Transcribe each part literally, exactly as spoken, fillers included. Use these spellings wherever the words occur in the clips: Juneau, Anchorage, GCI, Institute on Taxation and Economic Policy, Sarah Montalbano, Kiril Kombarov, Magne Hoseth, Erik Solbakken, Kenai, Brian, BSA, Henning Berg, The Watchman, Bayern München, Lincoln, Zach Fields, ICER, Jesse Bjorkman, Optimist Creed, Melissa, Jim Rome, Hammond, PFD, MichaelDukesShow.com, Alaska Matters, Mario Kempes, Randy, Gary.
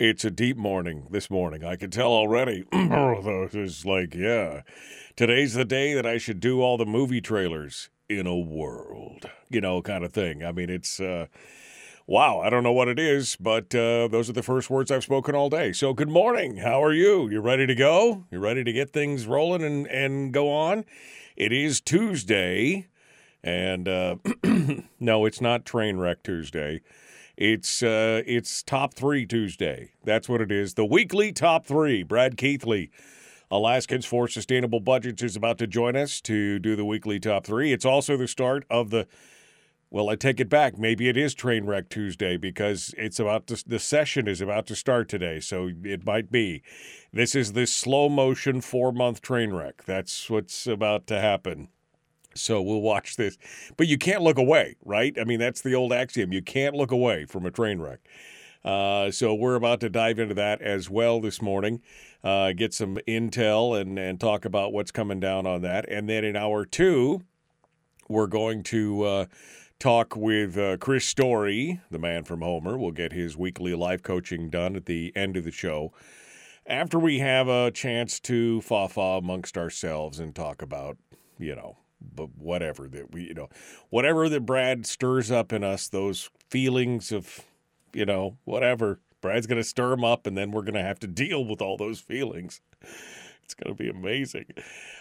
It's a deep morning this morning. I can tell already. It's like, yeah, today's the day that I should do all the movie trailers in a world, you know, kind of thing. I mean, it's... Uh, Wow, I don't know what it is, but uh, those are the first words I've spoken all day. So good morning. How are you? You ready to go? You ready to get things rolling and, and go on? It is Tuesday, and uh, no, it's not Train Wreck Tuesday. It's uh, it's Top three Tuesday. That's what it is. The weekly Top three. Brad Keithley, Alaskans for Sustainable Budgets, is about to join us to do the weekly Top three. It's also the start of the... Well, I take it back. Maybe it is Train Wreck Tuesday because it's about to, the session is about to start today, so it might be. This is this slow-motion four-month train wreck. That's what's about to happen. So we'll watch this. But you can't look away, right? I mean, that's the old axiom. You can't look away from a train wreck. Uh, so we're about to dive into that as well this morning, uh, get some intel and, and talk about what's coming down on that. And then in hour two, we're going to... Uh, Talk with uh, Chris Story, the man from Homer. We'll get his weekly life coaching done at the end of the show after we have a chance to fa-fa amongst ourselves and talk about, you know, but whatever that we, you know, whatever that Brad stirs up in us, those feelings of, you know, whatever. Brad's going to stir them up, and then we're going to have to deal with all those feelings. It's going to be amazing.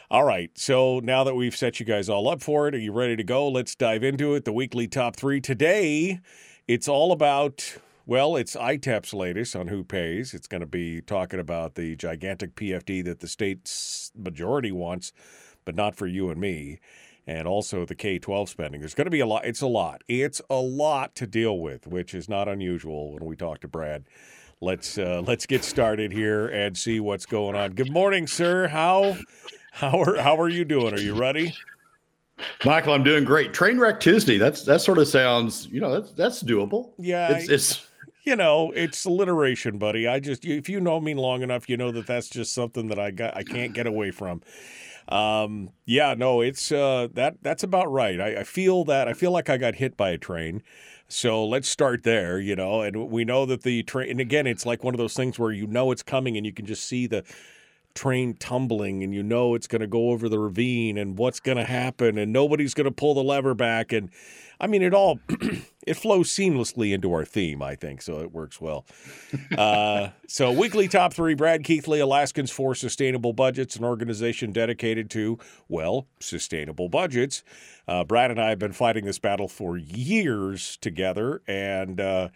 All right. So now that we've set you guys all up for it, are you ready to go? Let's dive into it. The weekly top three today. It's all about, well, it's I TAP's latest on who pays. It's going to be talking about the gigantic P F D that the state's majority wants, but not for you and me. And also the K twelve spending. There's going to be a lot. It's a lot. It's a lot to deal with, which is not unusual when we talk to Brad. Let's uh, let's get started here and see what's going on. Good morning, sir. How how are how are you doing? Are you ready, Michael? I'm doing great. Train wreck Tuesday. That's that sort of sounds, you know, that's that's doable. Yeah, it's, it's you know, it's alliteration, buddy. I just if you know me long enough, you know that that's just something that I got. I can't get away from. Um, yeah, no, it's uh, that that's about right. I, I feel that I feel like I got hit by a train. So let's start there, you know, and we know that the train, and again, it's like one of those things where you know it's coming and you can just see the train tumbling and you know it's going to go over the ravine and what's going to happen and nobody's going to pull the lever back. And I mean, it all, it flows seamlessly into our theme, I think, so it works well. uh, so weekly top three, Brad Keithley, Alaskans for Sustainable Budgets, an organization dedicated to, well, sustainable budgets. Uh, Brad and I have been fighting this battle for years together, and uh,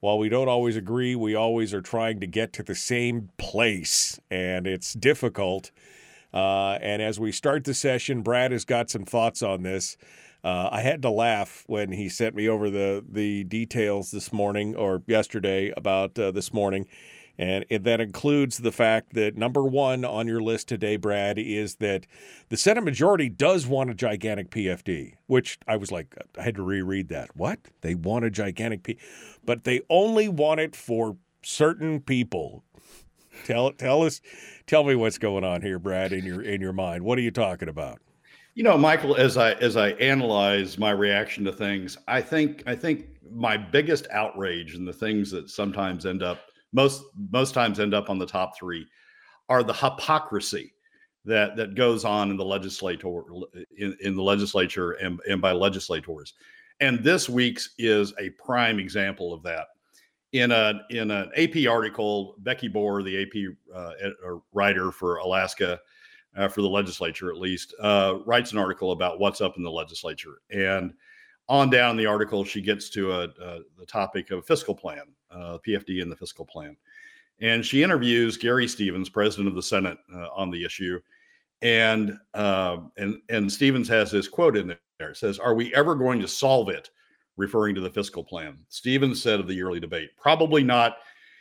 while we don't always agree, we always are trying to get to the same place, and it's difficult. Uh, and as we start the session, Brad has got some thoughts on this. Uh, I had to laugh when he sent me over the, the details this morning or yesterday about uh, this morning. And it, that includes the fact that number one on your list today, Brad, is that the Senate majority does want a gigantic P F D, which I was like, I had to reread that. What? They want a gigantic P F D, but they only want it for certain people. Tell tell us, tell me what's going on here, Brad, in your in your mind. What are you talking about? You know, Michael, as I as I analyze my reaction to things, I think I think my biggest outrage and the things that sometimes end up most most times end up on the top three are the hypocrisy that that goes on in the legislator in, in the legislature and, and by legislators. And this week's is a prime example of that. In a in an A P article, Becky Boer, the A P uh, writer for Alaska. uh, for the legislature at least, uh, writes an article about what's up in the legislature. And on down the article, she gets to a, a, the topic of fiscal plan, uh, P F D and the fiscal plan. And she interviews Gary Stevens, president of the Senate, uh, on the issue. And, uh, and, and Stevens has this quote in there. It says, "Are we ever going to solve it?" referring to the fiscal plan. Stevens said of the yearly debate, "Probably not.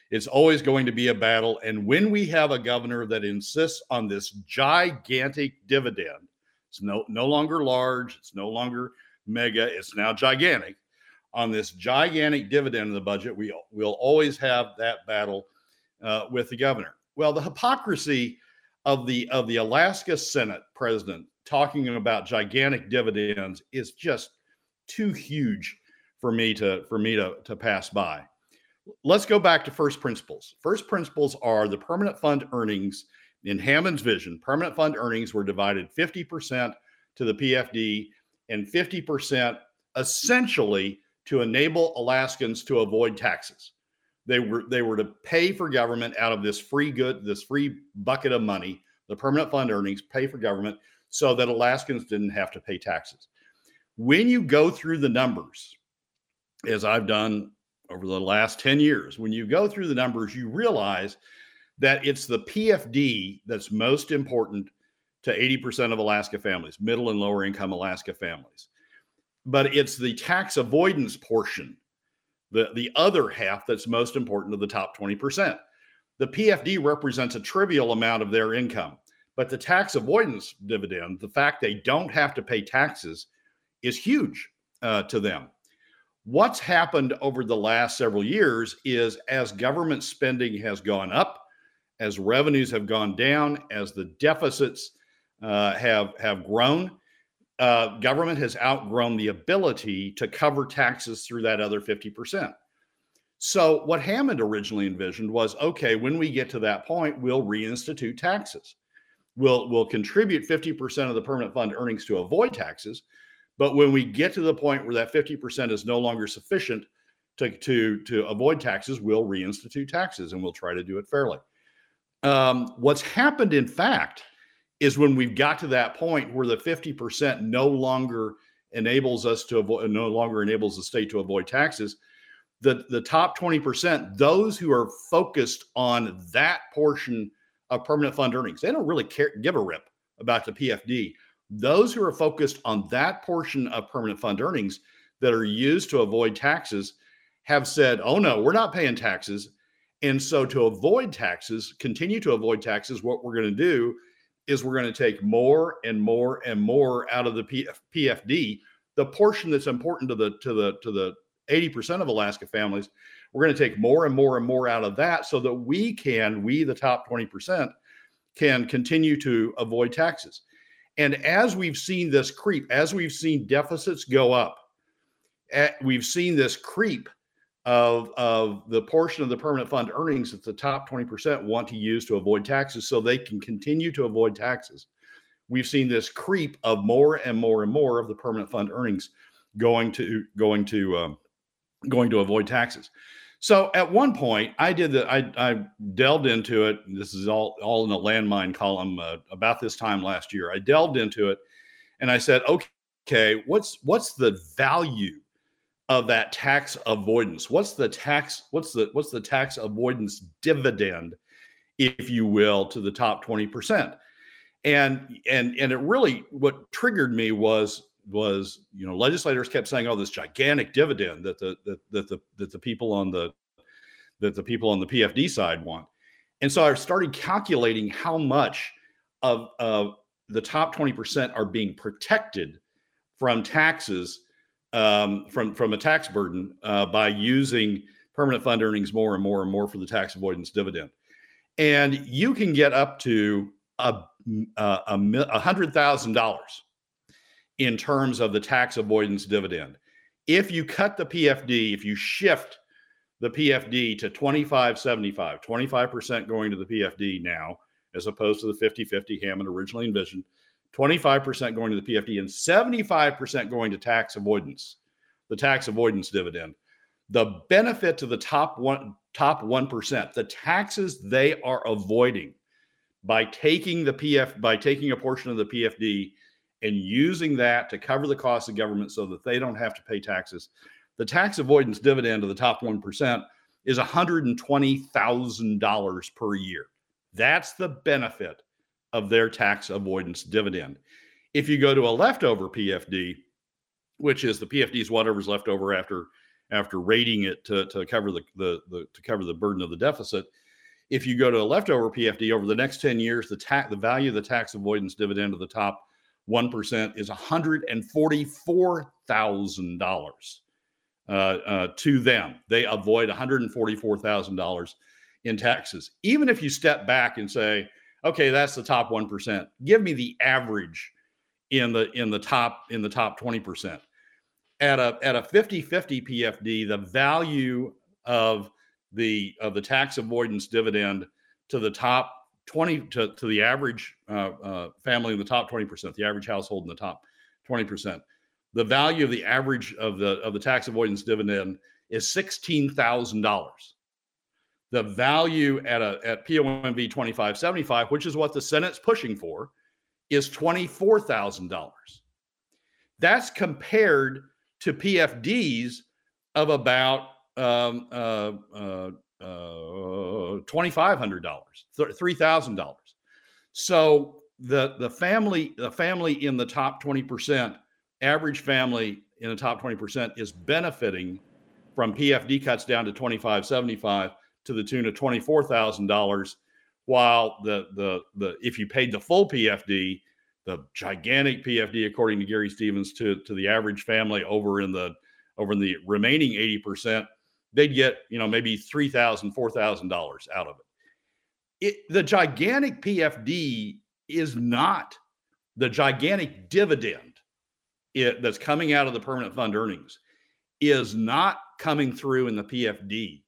It's always going to be a battle. And when we have a governor that insists on this gigantic dividend, it's no, no longer large, it's no longer mega, it's now gigantic, on this gigantic dividend in the budget, we will always have that battle uh, with the governor." Well, the hypocrisy of the, of the Alaska Senate president talking about gigantic dividends is just too huge for me to, for me to, to pass by. Let's go back to first principles. First principles are the permanent fund earnings. In Hammond's vision, permanent fund earnings were divided fifty percent to the P F D and fifty percent essentially to enable Alaskans to avoid taxes. They were, they were to pay for government out of this free good, this free bucket of money, the permanent fund earnings, pay for government so that Alaskans didn't have to pay taxes. When you go through the numbers, as I've done over the last ten years, when you go through the numbers, you realize that it's the P F D that's most important to eighty percent of Alaska families, middle and lower income Alaska families. But it's the tax avoidance portion, the, the other half, that's most important to the top twenty percent. The P F D represents a trivial amount of their income, but the tax avoidance dividend, the fact they don't have to pay taxes, is huge uh, to them. What's happened over the last several years is, as government spending has gone up, as revenues have gone down, as the deficits uh, have, have grown, uh, government has outgrown the ability to cover taxes through that other fifty percent. So what Hammond originally envisioned was, okay, when we get to that point, we'll reinstitute taxes. We'll, we'll contribute fifty percent of the permanent fund earnings to avoid taxes. But when we get to the point where that fifty percent is no longer sufficient to, to, to avoid taxes, we'll reinstitute taxes and we'll try to do it fairly. Um, what's happened, in fact, is when we've got to that point where the fifty percent no longer enables us to avoid, no longer enables the state to avoid taxes, the, the top twenty percent, those who are focused on that portion of permanent fund earnings, they don't really care, give a rip about the P F D. Those who are focused on that portion of permanent fund earnings that are used to avoid taxes have said, oh no, we're not paying taxes. And so to avoid taxes, continue to avoid taxes, what we're going to do is we're going to take more and more and more out of the P F D, the portion that's important to the, to the, to the eighty percent of Alaska families. We're going to take more and more and more out of that so that we can, we, the top twenty percent, can continue to avoid taxes. And as we've seen this creep, as we've seen deficits go up, we've seen this creep of, of the portion of the permanent fund earnings that the top twenty percent want to use to avoid taxes so they can continue to avoid taxes. We've seen this creep of more and more and more of the permanent fund earnings going to going to um, going to avoid taxes. So at one point, I did the, I, I delved into it. This is all, all in a landmine column uh, about this time last year. I delved into it, and I said, okay, okay, what's what's the value of that tax avoidance? What's the tax? What's the what's the tax avoidance dividend, if you will, to the top twenty percent? And and and it really, what triggered me was. was, you know, legislators kept saying, oh, this gigantic dividend that the, that, that the, that the people on the, that the people on the P F D side want. And so I started calculating how much of, of the top twenty percent are being protected from taxes, um, from, from a tax burden, uh, by using permanent fund earnings more and more and more for the tax avoidance dividend. And you can get up to a, a, a hundred thousand dollars in terms of the tax avoidance dividend. If you cut the P F D, if you shift the P F D to twenty-five seventy-five, twenty-five percent going to the P F D now, as opposed to the fifty-fifty Hammond originally envisioned, twenty-five percent going to the P F D and seventy-five percent going to tax avoidance, the tax avoidance dividend, the benefit to the top one, top one percent, the taxes they are avoiding by taking the P F, by taking a portion of the P F D and using that to cover the cost of government so that they don't have to pay taxes. The tax avoidance dividend of the top one percent is one hundred twenty thousand dollars per year. That's the benefit of their tax avoidance dividend. If you go to a leftover P F D, which is the P F D's whatever's left over after after rating it to, to cover the, the, the to cover the burden of the deficit, if you go to a leftover P F D over the next ten years, the tax the value of the tax avoidance dividend of the top one percent is one hundred forty-four thousand dollars uh, uh, to them. They avoid one hundred forty-four thousand dollars in taxes. Even if you step back and say, okay, that's the top one percent, give me the average in the in the top in the top twenty percent. At a at a fifty-fifty P F D, the value of the of the tax avoidance dividend to the top twenty to, to the average uh, uh, family in the top twenty percent, the average household in the top twenty percent. The value of the average of the of the tax avoidance dividend is sixteen thousand dollars. The value at a at P O M V twenty-five seventy-five, which is what the Senate's pushing for, is twenty-four thousand dollars. That's compared to P F Ds of about um, uh, uh, uh, twenty-five hundred dollars, three thousand dollars. So the the family the family in the top twenty percent, average family in the top twenty percent is benefiting from P F D cuts down to twenty-five seventy-five to the tune of twenty-four thousand dollars. While the the the if you paid the full P F D, the gigantic P F D, according to Gary Stevens, to, to the average family over in the over in the remaining eighty percent, they'd get, you know, maybe three thousand dollars, four thousand dollars out of it. it. The gigantic P F D is not the gigantic dividend it, that's coming out of the permanent fund earnings is not coming through in the P F D.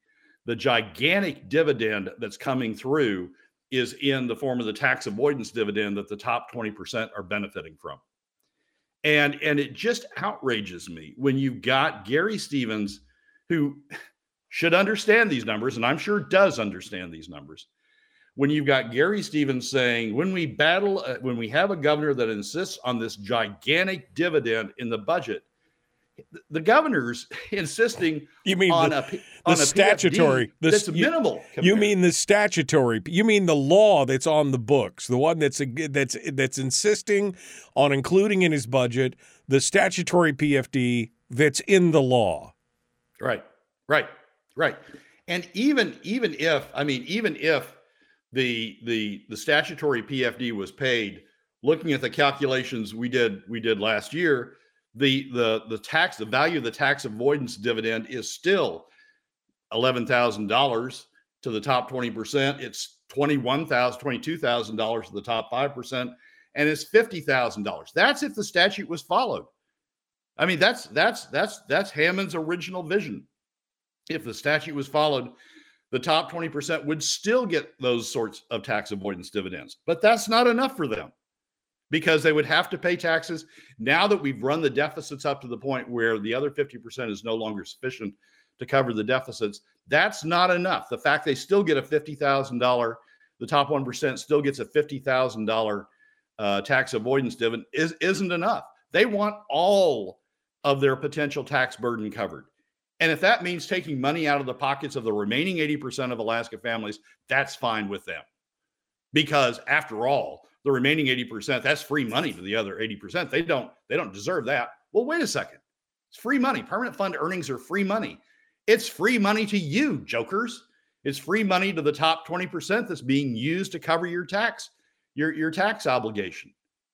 The gigantic dividend that's coming through is in the form of the tax avoidance dividend that the top twenty percent are benefiting from. And, and it just outrages me when you've got Gary Stevens, who should understand these numbers, and I'm sure does understand these numbers, when you've got Gary Stevens saying, when we battle, uh, when we have a governor that insists on this gigantic dividend in the budget, the governor's insisting you mean on the, a, on the a statutory P F D that's the, minimal. Compared. You mean the statutory? You mean the law that's on the books, the one that's that's that's insisting on including in his budget the statutory P F D that's in the law. Right, right, right. And even even if I mean even if the the the statutory P F D was paid, looking at the calculations we did we did last year. The the the tax the value of the tax avoidance dividend is still eleven thousand dollars to the top twenty percent. It's twenty-one thousand dollars, twenty-two thousand dollars to the top five percent, and it's fifty thousand dollars. That's if the statute was followed. I mean, that's that's that's that's Hammond's original vision. If the statute was followed, the top twenty percent would still get those sorts of tax avoidance dividends, but that's not enough for them, because they would have to pay taxes. Now that we've run the deficits up to the point where the other fifty percent is no longer sufficient to cover the deficits, that's not enough. The fact they still get a fifty thousand dollars, the top one percent still gets a fifty thousand dollars uh, tax avoidance dividend is, isn't enough. They want all of their potential tax burden covered. And if that means taking money out of the pockets of the remaining eighty percent of Alaska families, that's fine with them. Because after all, the remaining eighty percent, that's free money to the other eighty percent. They don't, they don't deserve that. Well, wait a second. It's free money. Permanent fund earnings are free money. It's free money to you, jokers. It's free money to the top twenty percent that's being used to cover your tax, your, your tax obligation,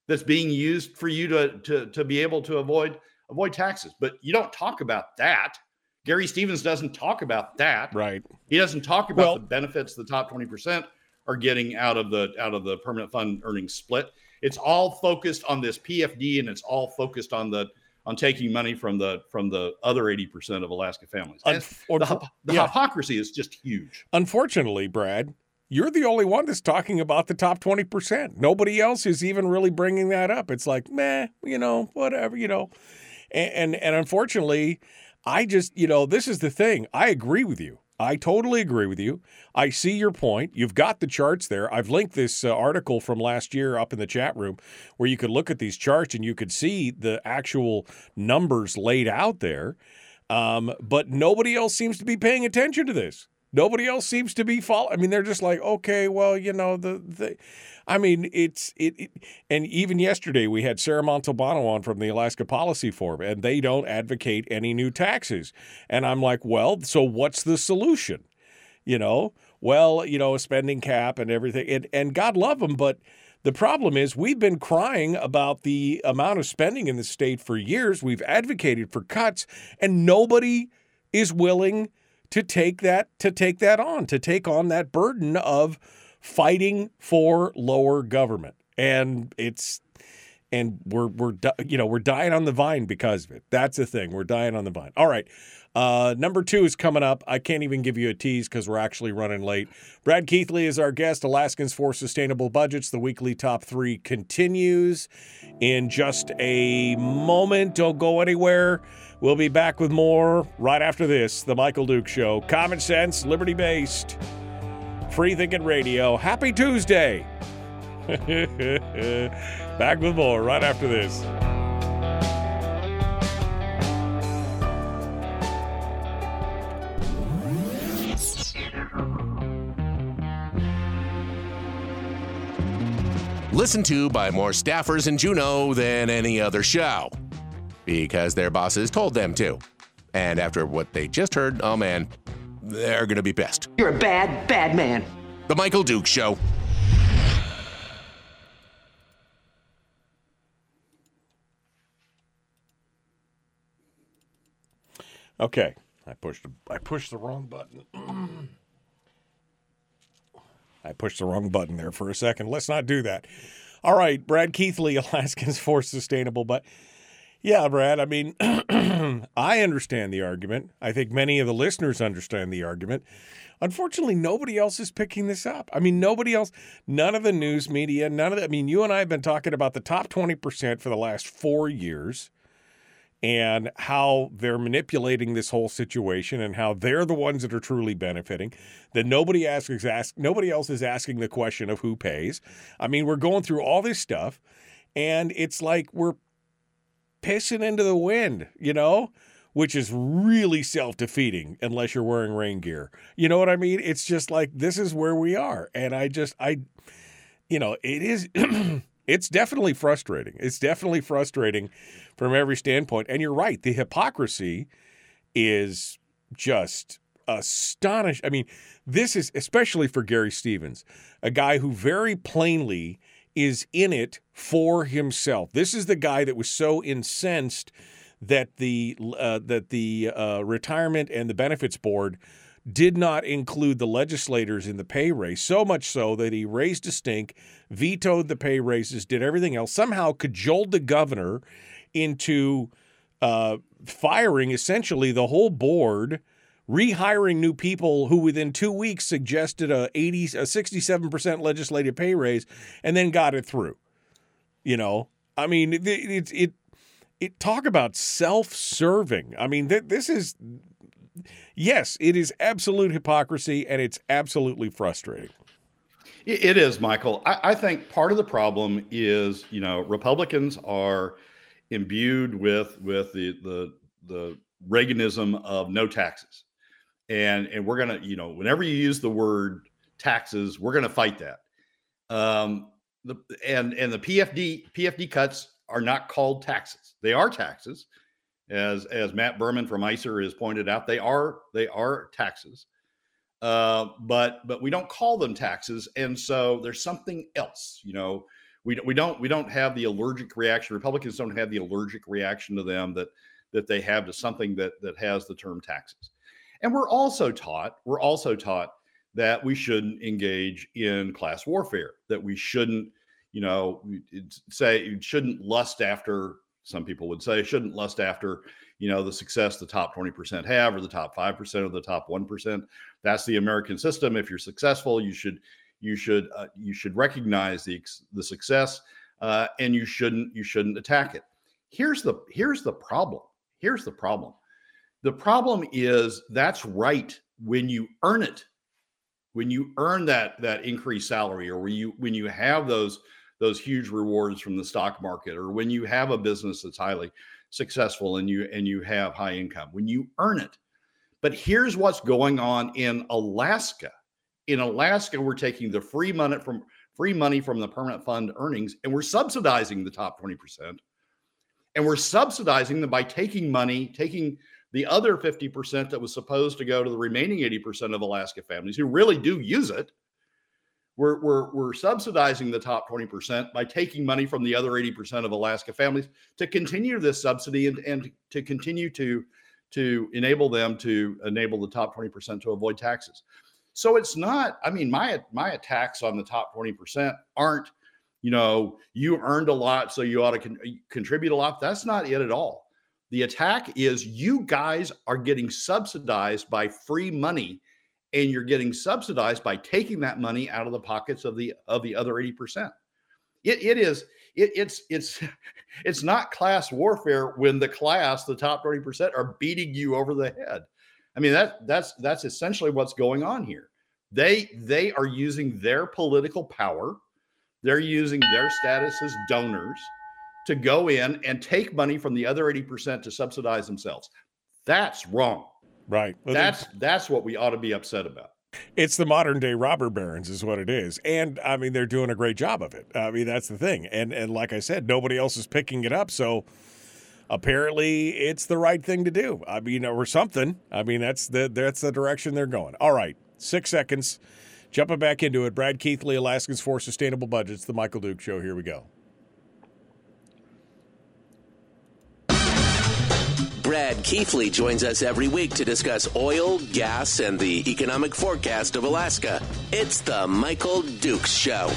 that's being used for you to, to, to be able to avoid, avoid taxes. But you don't talk about that. Gary Stevens doesn't talk about that. Right. He doesn't talk about well, the benefits the top twenty percent are getting out of the out of the permanent fund earnings split. It's all focused on this P F D, and it's all focused on the on taking money from the from the other eighty percent of Alaska families. Unfor- the the yeah. hypocrisy is just huge. Unfortunately, Brad, you're the only one that's talking about the top twenty percent. Nobody else is even really bringing that up. It's like, meh, you know, whatever, you know. And and, and unfortunately, I just, you know, this is the thing. I agree with you. I totally agree with you. I see your point. You've got the charts there. I've linked this uh, article from last year up in the chat room where you could look at these charts and you could see the actual numbers laid out there. Um, but nobody else seems to be paying attention to this. Nobody else seems to be following. I mean, they're just like, okay, well, you know, the, the I mean, it's it, it. And even yesterday we had Sarah Montalbano on from the Alaska Policy Forum, and they don't advocate any new taxes. And I'm like, well, so what's the solution? You know, well, you know, a spending cap and everything. And, and God love them, but the problem is we've been crying about the amount of spending in the state for years. We've advocated for cuts, and nobody is willing to take that to take that on, to take on that burden of fighting for lower government. And it's and we're we're you know, we're dying on the vine because of it. That's the thing. We're dying on the vine. All right. Uh, number two is coming up. I can't even give you a tease because we're actually running late. Brad Keithley is our guest. Alaskans for Sustainable Budgets. The weekly top three continues in just a moment. Don't go anywhere. We'll be back with more right after this. The Michael Dukes Show. Common sense, liberty-based, free-thinking radio. Happy Tuesday. Back with more right after this. Listened to by more staffers in Juneau than any other show because their bosses told them to. And after what they just heard, oh man, they're gonna be pissed. You're a bad, bad man. The Michael Dukes Show. Okay, I pushed I pushed the wrong button. I pushed the wrong button there for a second. Let's not do that. All right, Brad Keithley, Alaskans for Sustainable. But yeah, Brad, I mean, I understand the argument. I think many of the listeners understand the argument. Unfortunately, nobody else is picking this up. I mean, nobody else, none of the news media, none of the, I mean, you and I have been talking about the top twenty percent for the last four years and how they're manipulating this whole situation and how they're the ones that are truly benefiting, that nobody asks, ask, nobody else is asking the question of who pays. I mean, we're going through all this stuff, and it's like we're pissing into the wind, you know, which is really self-defeating unless you're wearing rain gear. You know what I mean? It's just like this is where we are, and I just, I, you know, it is... It's definitely frustrating. It's definitely frustrating from every standpoint. And you're right. The hypocrisy is just astonishing. I mean, this is especially for Gary Stevens, a guy who very plainly is in it for himself. This is the guy that was so incensed that the uh, that the uh, retirement and the benefits board did not include the legislators in the pay raise, so much so that he raised a stink, vetoed the pay raises, did everything else, somehow cajoled the governor into uh, firing essentially the whole board, rehiring new people who within two weeks suggested a eighty, a sixty-seven percent legislative pay raise, and then got it through. You know, I mean, it it it, it talk about self-serving. I mean, th- this is. Yes, it is absolute hypocrisy, and it's absolutely frustrating. It is, Michael. I, I think part of the problem is, you know, Republicans are imbued with with the the, the Reaganism of no taxes, and and we're gonna, you know, whenever you use the word taxes, we're gonna fight that. Um, the and and the P F D P F D cuts are not called taxes; they are taxes. As as Matt Berman from I C E R has pointed out, they are they are taxes, uh, but but we don't call them taxes, and so there's something else. You know, we we don't we don't have the allergic reaction. Republicans don't have the allergic reaction to them that that they have to something that that has the term taxes. And we're also taught we're also taught that we shouldn't engage in class warfare. That we shouldn't, you know, say you shouldn't lust after. Some people would say shouldn't lust after, you know, the success the top twenty percent have or the top five percent or the top one percent. That's the American system. If you're successful, you should you should uh, you should recognize the the success uh, and you shouldn't you shouldn't attack it. Here's the here's the problem. Here's the problem. The problem is that's right when you earn it, when you earn that that increased salary, or when you when you have those those huge rewards from the stock market, or when you have a business that's highly successful and you and you have high income, when you earn it. But here's what's going on in Alaska. In Alaska, we're taking the free money from free money from the permanent fund earnings, and we're subsidizing the top twenty percent. And we're subsidizing them by taking money, taking the other fifty percent that was supposed to go to the remaining eighty percent of Alaska families who really do use it. We're, we're, we're subsidizing the top twenty percent by taking money from the other eighty percent of Alaska families to continue this subsidy and, and to continue to, to enable them to enable the top twenty percent to avoid taxes. So it's not, I mean, my, my attacks on the top twenty percent aren't, you know, you earned a lot, so you ought to con- contribute a lot. That's not it at all. The attack is you guys are getting subsidized by free money, and you're getting subsidized by taking that money out of the pockets of the of the other eighty percent. It it is it it's it's it's not class warfare when the class, the top twenty percent, are beating you over the head. I mean, that that's that's essentially what's going on here. They they are using their political power, they're using their status as donors to go in and take money from the other eighty percent to subsidize themselves. That's wrong. Right. Well, that's that's what we ought to be upset about. It's the modern day robber barons is what it is. And I mean, they're doing a great job of it. I mean, that's the thing. And and like I said, nobody else is picking it up. So apparently it's the right thing to do. I mean, or something. I mean, that's the that's the direction they're going. All right. Six seconds. Jumping back into it. Brad Keithley, Alaskans for Sustainable Budgets, The Michael Dukes Show. Here we go. Brad Keithley joins us every week to discuss oil, gas, and the economic forecast of Alaska. It's The Michael Dukes Show.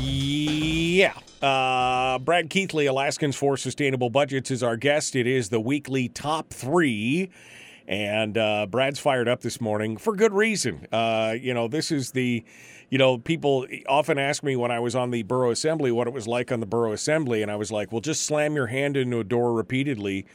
Yeah. Uh, Brad Keithley, Alaskans for Sustainable Budgets, is our guest. It is the weekly top three. And uh, Brad's fired up this morning for good reason. Uh, you know, this is the, you know, people often ask me when I was on the Borough Assembly what it was like on the Borough Assembly. And I was like, well, just slam your hand into a door repeatedly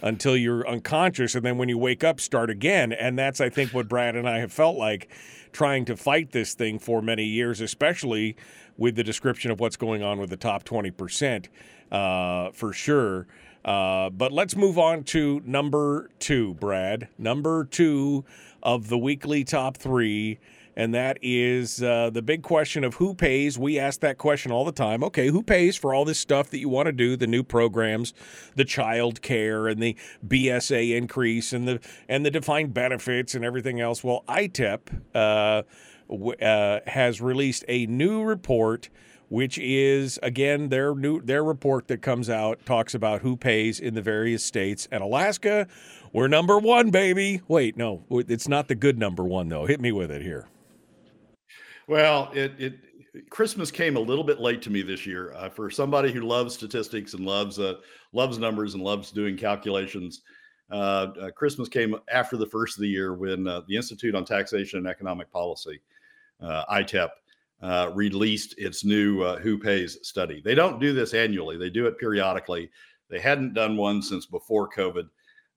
until you're unconscious. And then when you wake up, start again. And that's, I think, what Brad and I have felt like trying to fight this thing for many years, especially with the description of what's going on with the top twenty percent uh, for sure. Uh, but let's move on to number two, Brad. Number two of the weekly top three, and that is uh, the big question of who pays. We ask that question all the time. Okay, who pays for all this stuff that you want to do, the new programs, the child care and the B S A increase and the and the defined benefits and everything else? Well, I T E P uh, w- uh, has released a new report, which is, again, their new their report that comes out talks about who pays in the various states. And Alaska, we're number one, baby. Wait, no, it's not the good number one, though. Hit me with it here. Well, it, it Christmas came a little bit late to me this year. Uh, for somebody who loves statistics and loves uh, loves numbers and loves doing calculations, uh, uh, Christmas came after the first of the year when uh, the Institute on Taxation and Economic Policy, uh, I T E P, Uh, released its new uh, Who Pays study. They don't do this annually. They do it periodically. They hadn't done one since before COVID,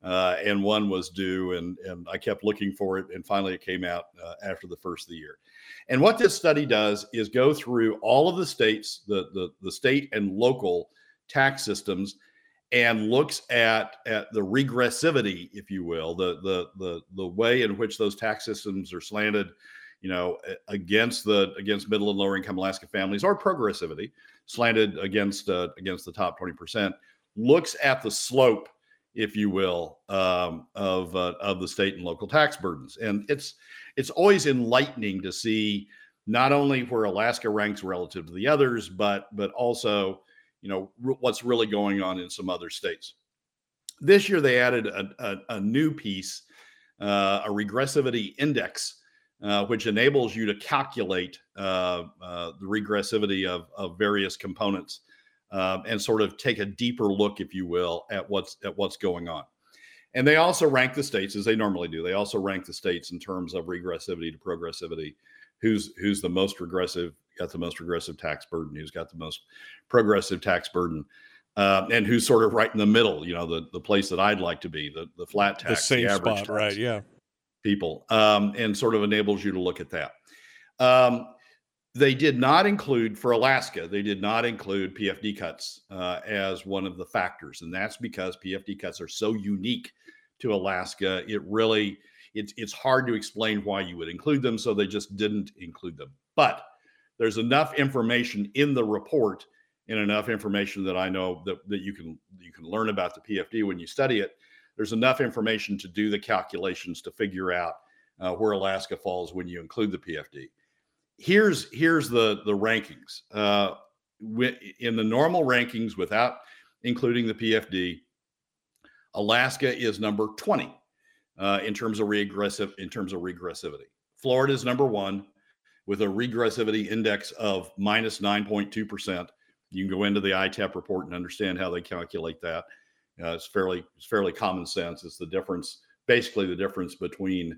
uh, and one was due, and, and I kept looking for it, and finally it came out uh, after the first of the year. And what this study does is go through all of the states, the, the, the state and local tax systems, and looks at, at the regressivity, if you will, the, the, the, the way in which those tax systems are slanted, you know, against the against middle and lower income Alaska families, or progressivity slanted against uh, against the top twenty percent, looks at the slope, if you will, um, of uh, of the state and local tax burdens. And it's it's always enlightening to see not only where Alaska ranks relative to the others, but but also, you know, re- what's really going on in some other states. This year, they added a, a, a new piece, uh, a regressivity index, Uh, which enables you to calculate uh, uh, the regressivity of, of various components uh, and sort of take a deeper look, if you will, at what's at what's going on. And they also rank the states, as they normally do. They also rank the states in terms of regressivity to progressivity. Who's who's the most regressive, got the most regressive tax burden? Who's got the most progressive tax burden? uh, and who's sort of right in the middle, you know, the, the place that I'd like to be, the, the flat tax, the safe spot, tax, right? Yeah. People, um, and sort of enables you to look at that. Um, they did not include, for Alaska, they did not include P F D cuts uh, as one of the factors. And that's because P F D cuts are so unique to Alaska. It really, it's, it's hard to explain why you would include them. So they just didn't include them. But there's enough information in the report and enough information that I know that, that you can, you can learn about the P F D when you study it. There's enough information to do the calculations to figure out uh, where Alaska falls when you include the P F D. Here's here's the the rankings. Uh, in the normal rankings without including the P F D, Alaska is number twenty uh, in terms of regressive in terms of regressivity. Florida is number one with a regressivity index of minus nine point two percent. You can go into the I T A P report and understand how they calculate that. Uh, it's fairly it's fairly common sense. It's the difference, basically the difference between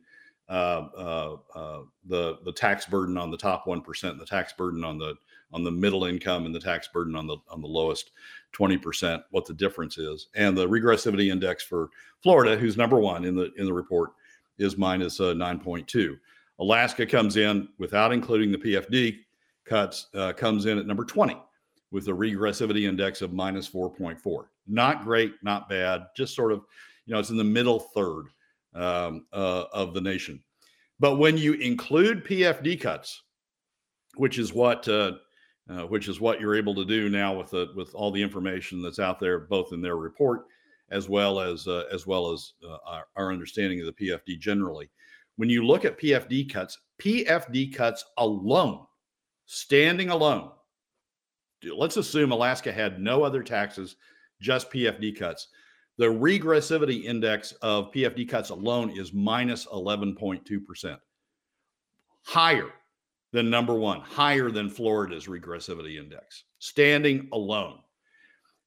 Uh, uh, uh, the the tax burden on the top one percent, and the tax burden on the on the middle income, and the tax burden on the on the lowest twenty percent. What the difference is, and the regressivity index for Florida, who's number one in the in the report, is minus uh, nine point two. Alaska comes in without including the P F D cuts, uh, comes in at number twenty with a regressivity index of minus four point four. Not great, not bad, just sort of, you know, it's in the middle third Um, uh, of the nation. But when you include P F D cuts, which is what uh, uh, which is what you're able to do now with the, with all the information that's out there, both in their report as well as uh, as well as uh, our, our understanding of the P F D generally. When you look at P F D cuts, P F D cuts alone, standing alone. Let's assume Alaska had no other taxes, just P F D cuts. The regressivity index of P F D cuts alone is minus eleven point two percent, higher than number one, higher than Florida's regressivity index, standing alone.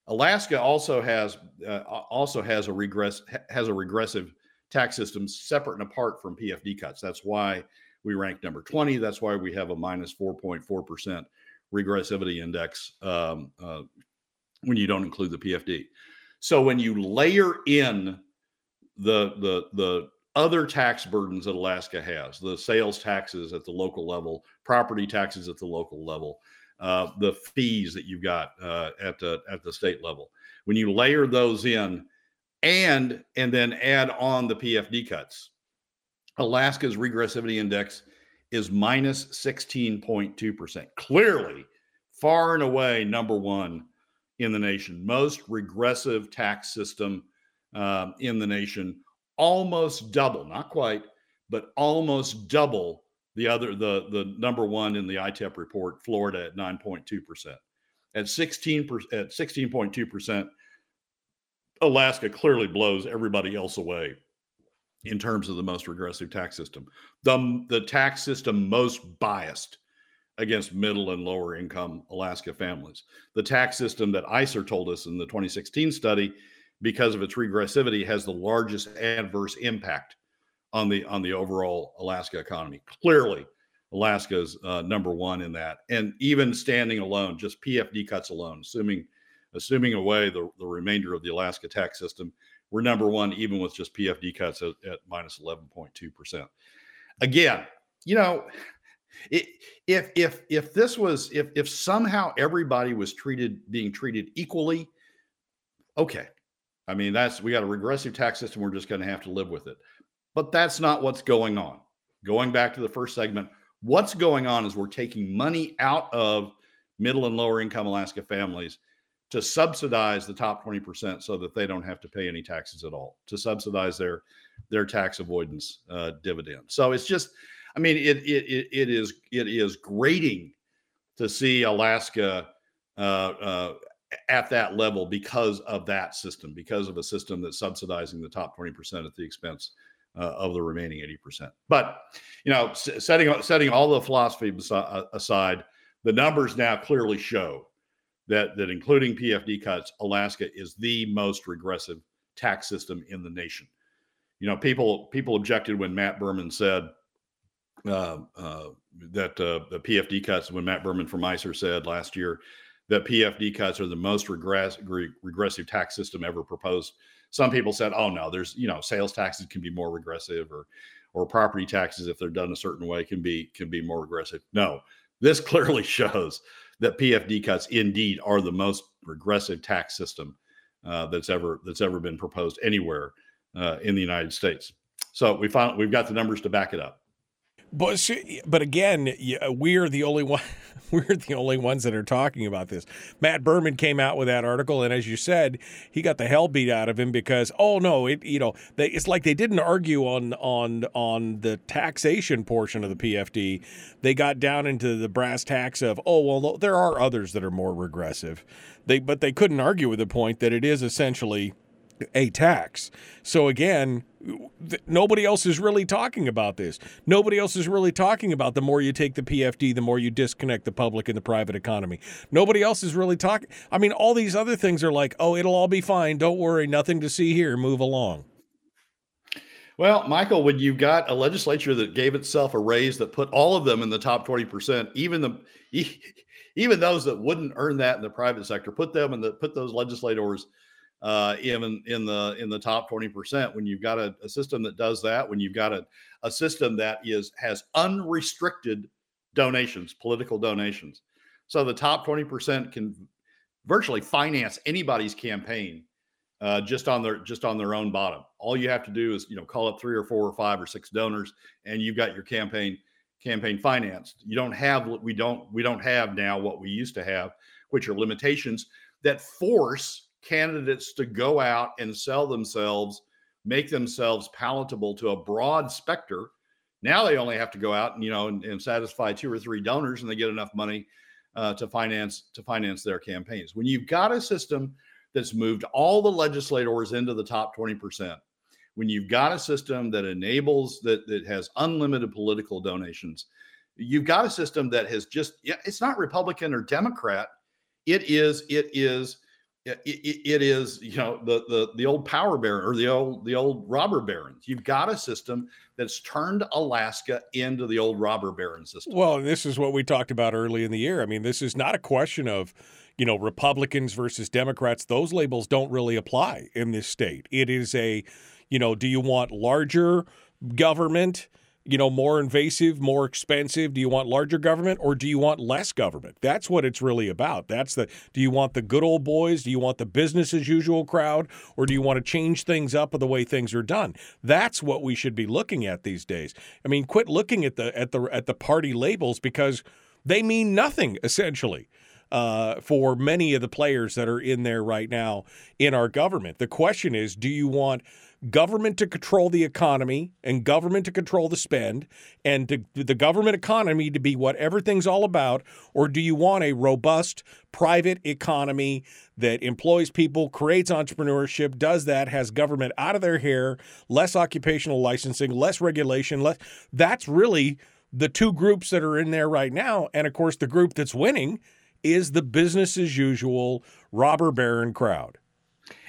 Alaska also has uh, also has a regress has a regressive tax system separate and apart from P F D cuts. That's why we rank number twenty. That's why we have a minus four point four percent regressivity index um, uh, when you don't include the P F D. So when you layer in the, the, the other tax burdens that Alaska has, the sales taxes at the local level, property taxes at the local level, uh, the fees that you've got uh, at the at the state level, when you layer those in and and then add on the P F D cuts, Alaska's regressivity index is minus sixteen point two percent. Clearly, far and away, number one in the nation, most regressive tax system um, in the nation, almost double, not quite, but almost double the other, the, the number one in the I T A P report, Florida at nine point two percent. At sixteen percent, at sixteen point two percent, Alaska clearly blows everybody else away in terms of the most regressive tax system. The, the tax system most biased against middle and lower income Alaska families. The tax system that I C E R told us in the twenty sixteen study, because of its regressivity, has the largest adverse impact on the on the overall Alaska economy. Clearly, Alaska's uh, number one in that. And even standing alone, just P F D cuts alone, assuming assuming away the, the remainder of the Alaska tax system, we're number one even with just P F D cuts at, at minus eleven point two percent. Again, you know, It, if if if this was if if somehow everybody was treated being treated equally, okay, I mean that's we got a regressive tax system. We're just going to have to live with it. But that's not what's going on. Going back to the first segment, what's going on is we're taking money out of middle and lower income Alaska families to subsidize the top twenty percent so that they don't have to pay any taxes at all, to subsidize their their tax avoidance uh, dividend. So it's just. I mean, it it it is it is grating to see Alaska uh, uh, at that level because of that system, because of a system that's subsidizing the top twenty percent at the expense uh, of the remaining eighty percent. But you know, setting setting all the philosophy aside, the numbers now clearly show that that including P F D cuts, Alaska is the most regressive tax system in the nation. You know, people people objected when Matt Berman said. Uh, uh, that uh, the P F D cuts, when Matt Berman from I C E R said last year the P F D cuts are the most regress, re- regressive tax system ever proposed. Some people said, oh, no, there's, you know, sales taxes can be more regressive, or or property taxes, if they're done a certain way, can be can be more regressive. No, this clearly shows that P F D cuts indeed are the most regressive tax system uh, that's ever that's ever been proposed anywhere uh, in the United States. So we found we've got the numbers to back it up. But but again, we're the only one. We're the only ones that are talking about this. Matt Berman came out with that article, and as you said, he got the hell beat out of him because oh no, it you know they, it's like they didn't argue on on on the taxation portion of the P F D. They got down into the brass tacks of oh well, there are others that are more regressive. They but they couldn't argue with the point that it is essentially a tax. So again, th- nobody else is really talking about this. Nobody else is really talking about the more you take the P F D, the more you disconnect the public and the private economy. Nobody else is really talking. I mean, all these other things are like, oh, it'll all be fine. Don't worry. Nothing to see here. Move along. Well, Michael, when you've got a legislature that gave itself a raise that put all of them in the top twenty percent, even the even those that wouldn't earn that in the private sector, put them in the put those legislators Uh, even in the in the top twenty percent, when you've got a, a system that does that, when you've got a, a system that is has unrestricted donations, political donations. So the top twenty percent can virtually finance anybody's campaign uh, just on their just on their own bottom. All you have to do is, you know, call up three or four or five or six donors, and you've got your campaign campaign financed. You don't have we don't we don't have now what we used to have, which are limitations that force candidates to go out and sell themselves, make themselves palatable to a broad specter. Now they only have to go out and, you know, and, and satisfy two or three donors, and they get enough money uh, to finance to finance their campaigns. When you've got a system that's moved all the legislators into the top twenty percent, when you've got a system that enables that that has unlimited political donations, you've got a system that has just it's not Republican or Democrat. It is it is. It, it, it is, you know, the, the the old power baron or the old the old robber barons. You've got a system that's turned Alaska into the old robber baron system. Well, and this is what we talked about early in the year. I mean, this is not a question of, you know, Republicans versus Democrats. Those labels don't really apply in this state. It is a, you know, do you want larger government? You know, more invasive, more expensive? Do you want larger government, or do you want less government? That's what it's really about. That's the, do you want the good old boys? Do you want the business as usual crowd, or do you want to change things up with the way things are done? That's what we should be looking at these days. I mean, quit looking at the at the at the party labels, because they mean nothing essentially uh, for many of the players that are in there right now in our government. The question is, do you want government to control the economy and government to control the spend and to, the government economy to be what everything's all about? Or do you want a robust private economy that employs people, creates entrepreneurship, does that, has government out of their hair, less occupational licensing, less regulation? Less, that's really the two groups that are in there right now. And, of course, the group that's winning is the business as usual robber baron crowd.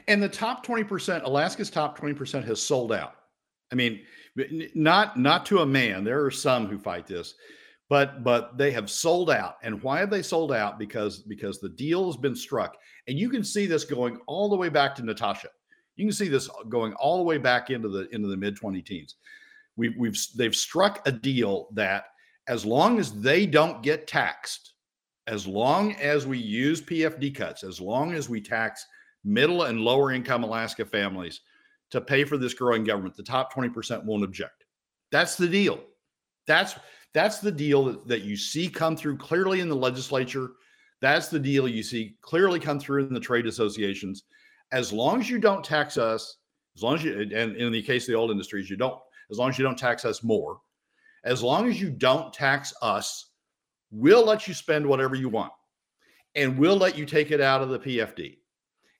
And the top twenty percent, Alaska's top twenty percent has sold out. I mean, not not to a man. There are some who fight this, but but they have sold out. And why have they sold out? Because because the deal has been struck. And you can see this going all the way back to Natasha. You can see this going all the way back into the into the mid twenty teens. We've we've they've struck a deal that as long as they don't get taxed, as long as we use P F D cuts, as long as we tax middle and lower income Alaska families to pay for this growing government, the top twenty percent won't object. That's the deal. That's that's the deal that, that you see come through clearly in the legislature. That's the deal you see clearly come through in the trade associations. As long as you don't tax us, as long as you, and in the case of the oil industries, you don't, as long as you don't tax us more, as long as you don't tax us, we'll let you spend whatever you want, and we'll let you take it out of the P F D.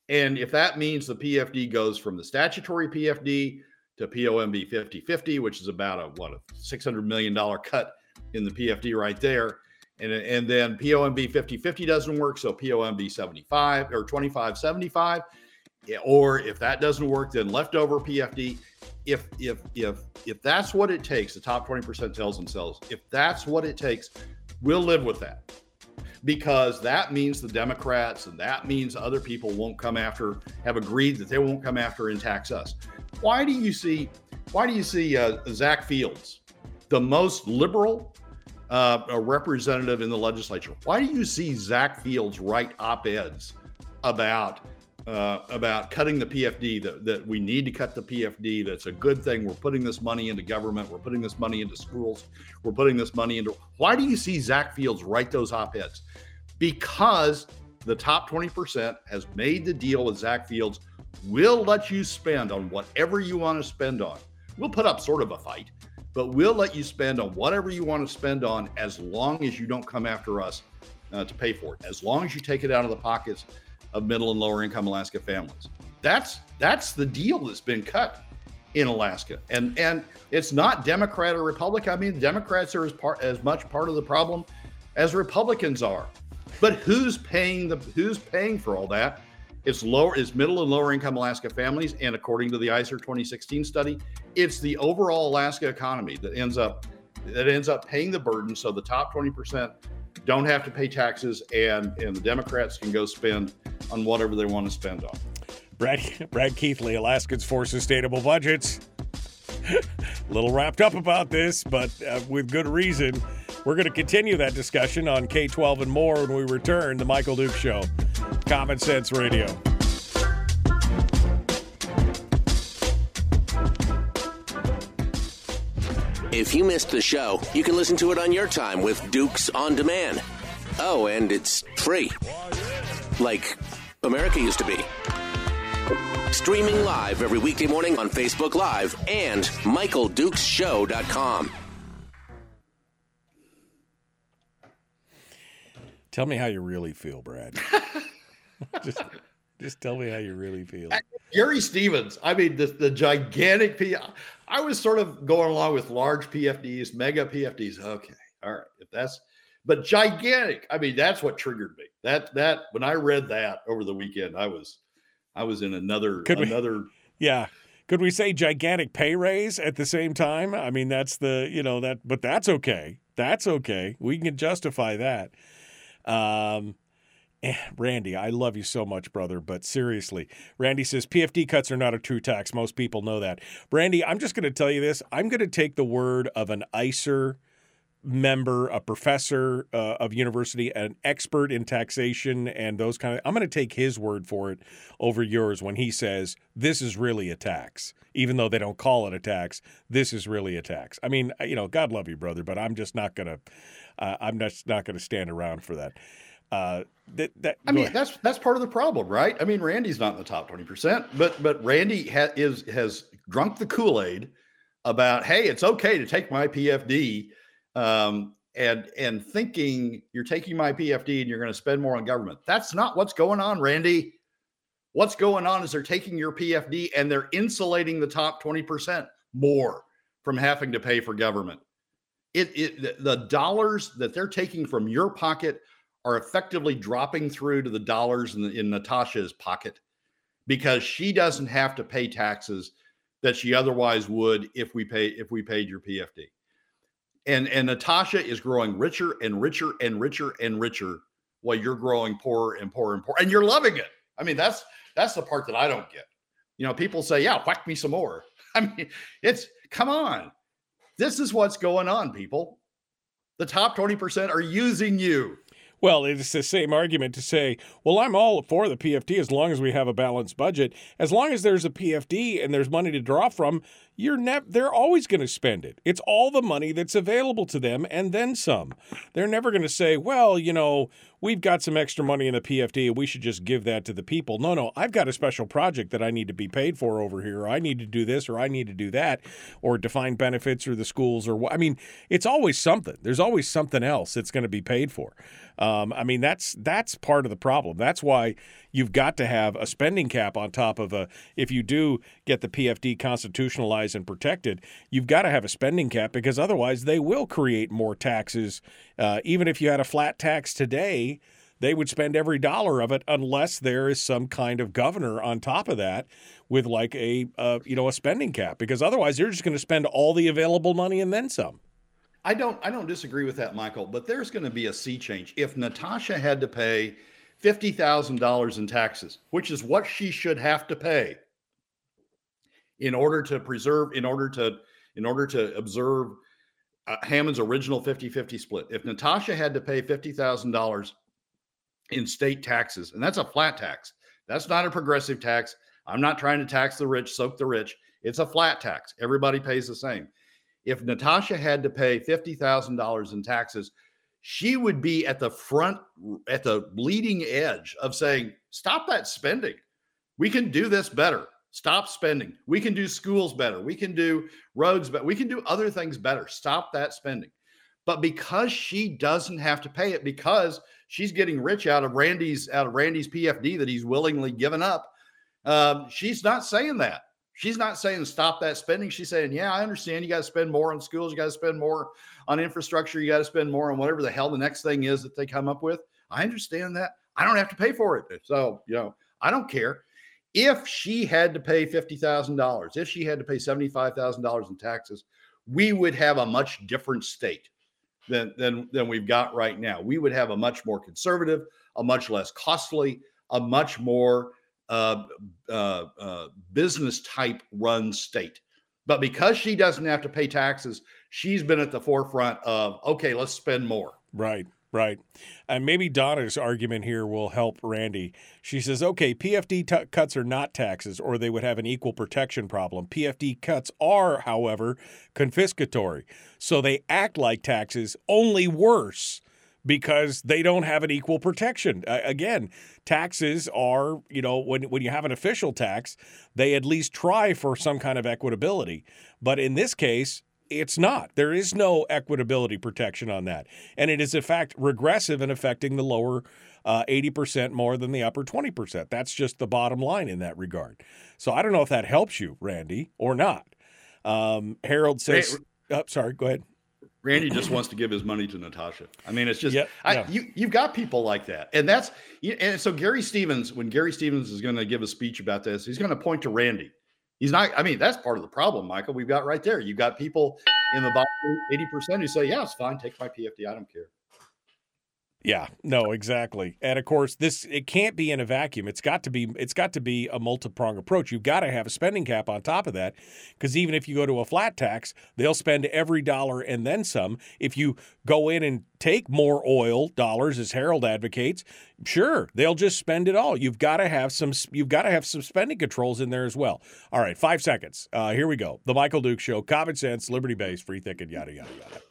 And if that means the P F D goes from the statutory P F D to P O M V fifty fifty, which is about a what a six hundred million dollars cut in the P F D right there. And, and then P O M V fifty fifty doesn't work. So P O M V seventy-five or twenty-five seventy-five, or if that doesn't work, then leftover P F D. If, if, if, if that's what it takes, the top twenty percent tells themselves, if that's what it takes, we'll live with that. because that means the Democrats and that means other people won't come after, have agreed that they won't come after and tax us. Why do you see, why do you see uh, Zach Fields, the most liberal uh, representative in the legislature? Why do you see Zach Fields write op-eds about uh, about cutting the P F D, that, that we need to cut the P F D, that's a good thing, we're putting this money into government, we're putting this money into schools, we're putting this money into... Why do you see Zach Fields write those op-eds? Because the top twenty percent has made the deal with Zach Fields, we'll let you spend on whatever you want to spend on. We'll put up sort of a fight, but we'll let you spend on whatever you want to spend on as long as you don't come after us uh, to pay for it, as long as you take it out of the pockets of middle and lower income Alaska families. That's that's the deal that's been cut in Alaska. And and it's not Democrat or Republican. I mean, Democrats are as part as much part of the problem as Republicans are. But who's paying the who's paying for all that? It's lower, it's middle and lower income Alaska families. And according to the I C E R twenty sixteen study, it's the overall Alaska economy that ends up that ends up paying the burden. So the top twenty percent don't have to pay taxes, and, and the Democrats can go spend on whatever they want to spend on. Brad, Brad Keithley, Alaskans for Sustainable Budgets. A little wrapped up about this, but uh, with good reason. We're going to continue that discussion on K twelve and more when we return. The Michael Dukes Show, Common Sense Radio. If you missed the show, you can listen to it on your time with Dukes On Demand. Oh, and it's free. Like America used to be. Streaming live every weekday morning on Facebook Live and Michael Dukes Show dot com. Tell me how you really feel, Brad. just, just tell me how you really feel. Gary Stevens, I mean, the, the gigantic... P- I was sort of going along with large P F Ds, mega P F Ds. Okay, all right. If that's, but gigantic. I mean, that's what triggered me. That that when I read that over the weekend, I was, I was in another could another. We, yeah, could we say gigantic pay raise at the same time? I mean, that's the you know that, but that's okay. That's okay. We can justify that. Um, Randy, I love you so much, brother, but seriously. Randy says, P F D cuts are not a true tax. Most people know that. Randy, I'm just going to tell you this. I'm going to take the word of an I C E R member, a professor uh, of university, an expert in taxation and those kind of – I'm going to take his word for it over yours when he says this is really a tax. Even though they don't call it a tax, this is really a tax. I mean, you know, God love you, brother, but I'm just not going to uh, – I'm just not going to stand around for that. Uh, that, that I mean, that's that's part of the problem, right? I mean, Randy's not in the top twenty percent, but but Randy ha- is has drunk the Kool-Aid about, hey, it's okay to take my P F D, um, and and thinking you're taking my P F D and you're going to spend more on government. That's not what's going on, Randy. What's going on is they're taking your P F D and they're insulating the top twenty percent more from having to pay for government. It it the dollars that they're taking from your pocket are effectively dropping through to the dollars in, the, in Natasha's pocket because she doesn't have to pay taxes that she otherwise would if we pay if we paid your P F D. And and Natasha is growing richer and richer and richer and richer while you're growing poorer and poorer and poorer. And you're loving it. I mean, that's that's the part that I don't get. You know, people say, yeah, whack me some more. I mean, it's come on. This is what's going on, people. The top twenty percent are using you. Well, it's the same argument to say, well, I'm all for the P F D as long as we have a balanced budget. As long as there's a P F D and there's money to draw from, you're ne- they're always going to spend it. It's all the money that's available to them and then some. They're never going to say, well, you know, we've got some extra money in the P F D and we should just give that to the people. No, no, I've got a special project that I need to be paid for over here. Or I need to do this or I need to do that or defined benefits or the schools or what. I mean, it's always something. There's always something else that's going to be paid for. Um, Um, I mean, that's that's part of the problem. That's why you've got to have a spending cap on top of a – if you do get the P F D constitutionalized and protected, you've got to have a spending cap because otherwise they will create more taxes. Uh, even if you had a flat tax today, they would spend every dollar of it unless there is some kind of governor on top of that with like a uh, you know a spending cap because otherwise you're just going to spend all the available money and then some. I don't I don't disagree with that, Michael, but there's going to be a sea change. If Natasha had to pay fifty thousand dollars in taxes, which is what she should have to pay in order to preserve, in order to, in order to observe uh, Hammond's original fifty-fifty split. If Natasha had to pay fifty thousand dollars in state taxes, and that's a flat tax, that's not a progressive tax. I'm not trying to tax the rich, soak the rich. It's a flat tax. Everybody pays the same. If Natasha had to pay fifty thousand dollars in taxes, she would be at the front, at the bleeding edge of saying, stop that spending. We can do this better. Stop spending. We can do schools better. We can do roads better. We can do other things better. Stop that spending. But because she doesn't have to pay it, because she's getting rich out of Randy's, out of Randy's P F D that he's willingly given up, um, she's not saying that. She's not saying stop that spending. She's saying, yeah, I understand. You got to spend more on schools. You got to spend more on infrastructure. You got to spend more on whatever the hell the next thing is that they come up with. I understand that. I don't have to pay for it. So, you know, I don't care. If she had to pay fifty thousand dollars, if she had to pay seventy-five thousand dollars in taxes, we would have a much different state than, than, than we've got right now. We would have a much more conservative, a much less costly, a much more Uh, uh, uh, business type run state. But because she doesn't have to pay taxes, she's been at the forefront of, okay, let's spend more. Right, right. And maybe Donna's argument here will help Randy. She says, okay, P F D t- cuts are not taxes, or they would have an equal protection problem. P F D cuts are, however, confiscatory. So they act like taxes, only worse, because they don't have an equal protection. Uh, again, taxes are, you know, when, when you have an official tax, they at least try for some kind of equitability. But in this case, it's not. There is no equitability protection on that. And it is, in fact, regressive in affecting the lower uh, eighty percent more than the upper twenty percent. That's just the bottom line in that regard. So I don't know if that helps you, Randy, or not. Um, Harold says, oh, sorry, go ahead. Randy just wants to give his money to Natasha. I mean, it's just, yep, I, yeah. you, you've got people like that. And that's, and so Gary Stevens, when Gary Stevens is going to give a speech about this, he's going to point to Randy. He's not, I mean, that's part of the problem, Michael, we've got right there. You've got people in the bottom eighty percent who say, yeah, it's fine. Take my P F D. I don't care. Yeah, no, exactly. And of course, this, it can't be in a vacuum. It's got to be, it's got to be a multi-pronged approach. You've got to have a spending cap on top of that, because even if you go to a flat tax, they'll spend every dollar and then some. If you go in and take more oil dollars, as Harold advocates, sure, they'll just spend it all. You've got to have some, you've got to have some spending controls in there as well. All right, five seconds. Uh, here we go. The Michael Dukes Show, common sense, liberty-based, free thinking, yada, yada, yada.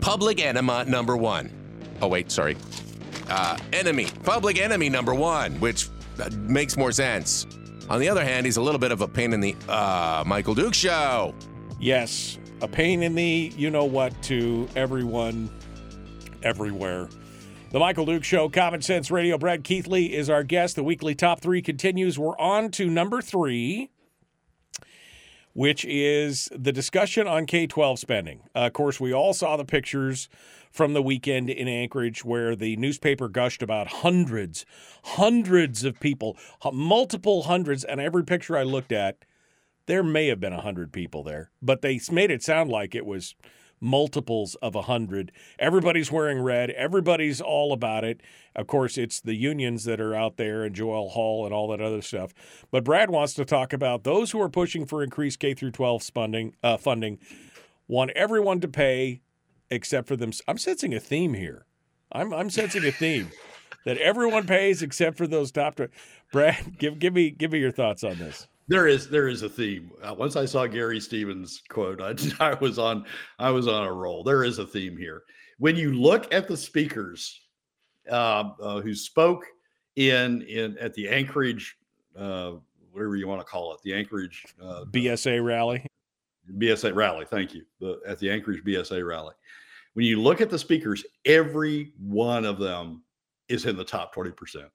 Public enema number one. Oh, wait, sorry. Uh, enemy. Public enemy number one, which uh, makes more sense. On the other hand, he's a little bit of a pain in the uh, Michael Duke Show. Yes, a pain in the you-know-what to everyone, everywhere. The Michael Duke Show, Common Sense Radio. Brad Keithley is our guest. The weekly top three continues. We're on to number three, which is the discussion on K twelve spending. Uh, of course, we all saw the pictures from the weekend in Anchorage where the newspaper gushed about hundreds, hundreds of people, multiple hundreds, and every picture I looked at, there may have been one hundred people there, but they made it sound like it was multiples of one hundred. Everybody's wearing red. Everybody's all about it. Of course, it's the unions that are out there and Joel Hall and all that other stuff. But Brad wants to talk about those who are pushing for increased K through twelve funding, uh, funding want everyone to pay except for them. I'm sensing a theme here. I'm, I'm sensing a theme that everyone pays except for those top two. Brad, give, give me, give me your thoughts on this. There is there is a theme. Uh, once I saw Gary Stevens' quote, I, I was on I was on a roll. There is a theme here. When you look at the speakers uh, uh, who spoke in in at the Anchorage, uh, whatever you want to call it, the Anchorage uh, B S A rally, B S A rally. Thank you. The, at the Anchorage B S A rally, when you look at the speakers, every one of them is in the top twenty percent.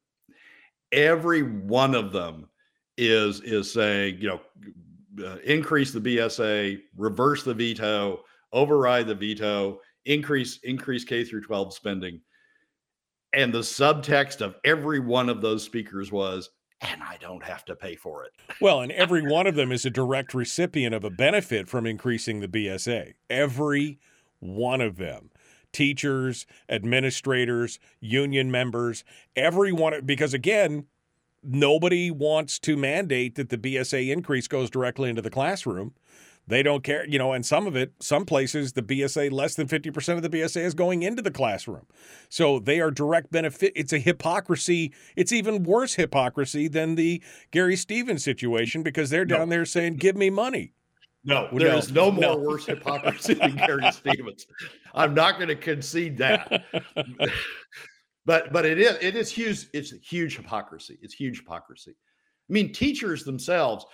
Every one of them is is saying, you know, uh, increase the B S A, reverse the veto, override the veto, increase increase K through twelve spending. And the subtext of every one of those speakers was, and I don't have to pay for it. Well, and every one of them is a direct recipient of a benefit from increasing the B S A. Every one of them. Teachers, administrators, union members, everyone, because again, nobody wants to mandate that the B S A increase goes directly into the classroom. They don't care, you know, and some of it, some places, the B S A, less than fifty percent of the B S A is going into the classroom. So they are direct benefit. It's a hypocrisy. It's even worse hypocrisy than the Gary Stevens situation because they're down no. there saying, give me money. No, there no. is no more no. worse hypocrisy than Gary Stevens. I'm not going to concede that. but but it is it is huge. It's huge hypocrisy. It's huge hypocrisy. I mean, teachers themselves,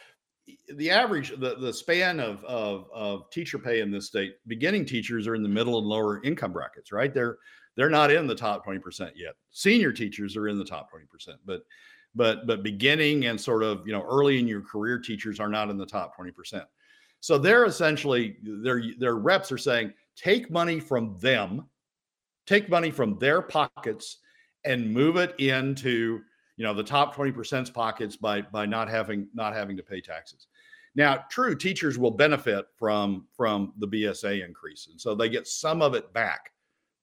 the average, the, the span of, of of teacher pay in this state, beginning teachers are in the middle and lower income brackets, right? They're they're not in the top twenty percent yet. Senior teachers are in the top twenty percent, but but but beginning and sort of, you know, early in your career teachers are not in the top twenty percent. So they're essentially, their their reps are saying, take money from them, take money from their pockets and move it into, you know, the top twenty percent's pockets by by not having not having to pay taxes. Now, true, teachers will benefit from from the B S A increase. And so they get some of it back.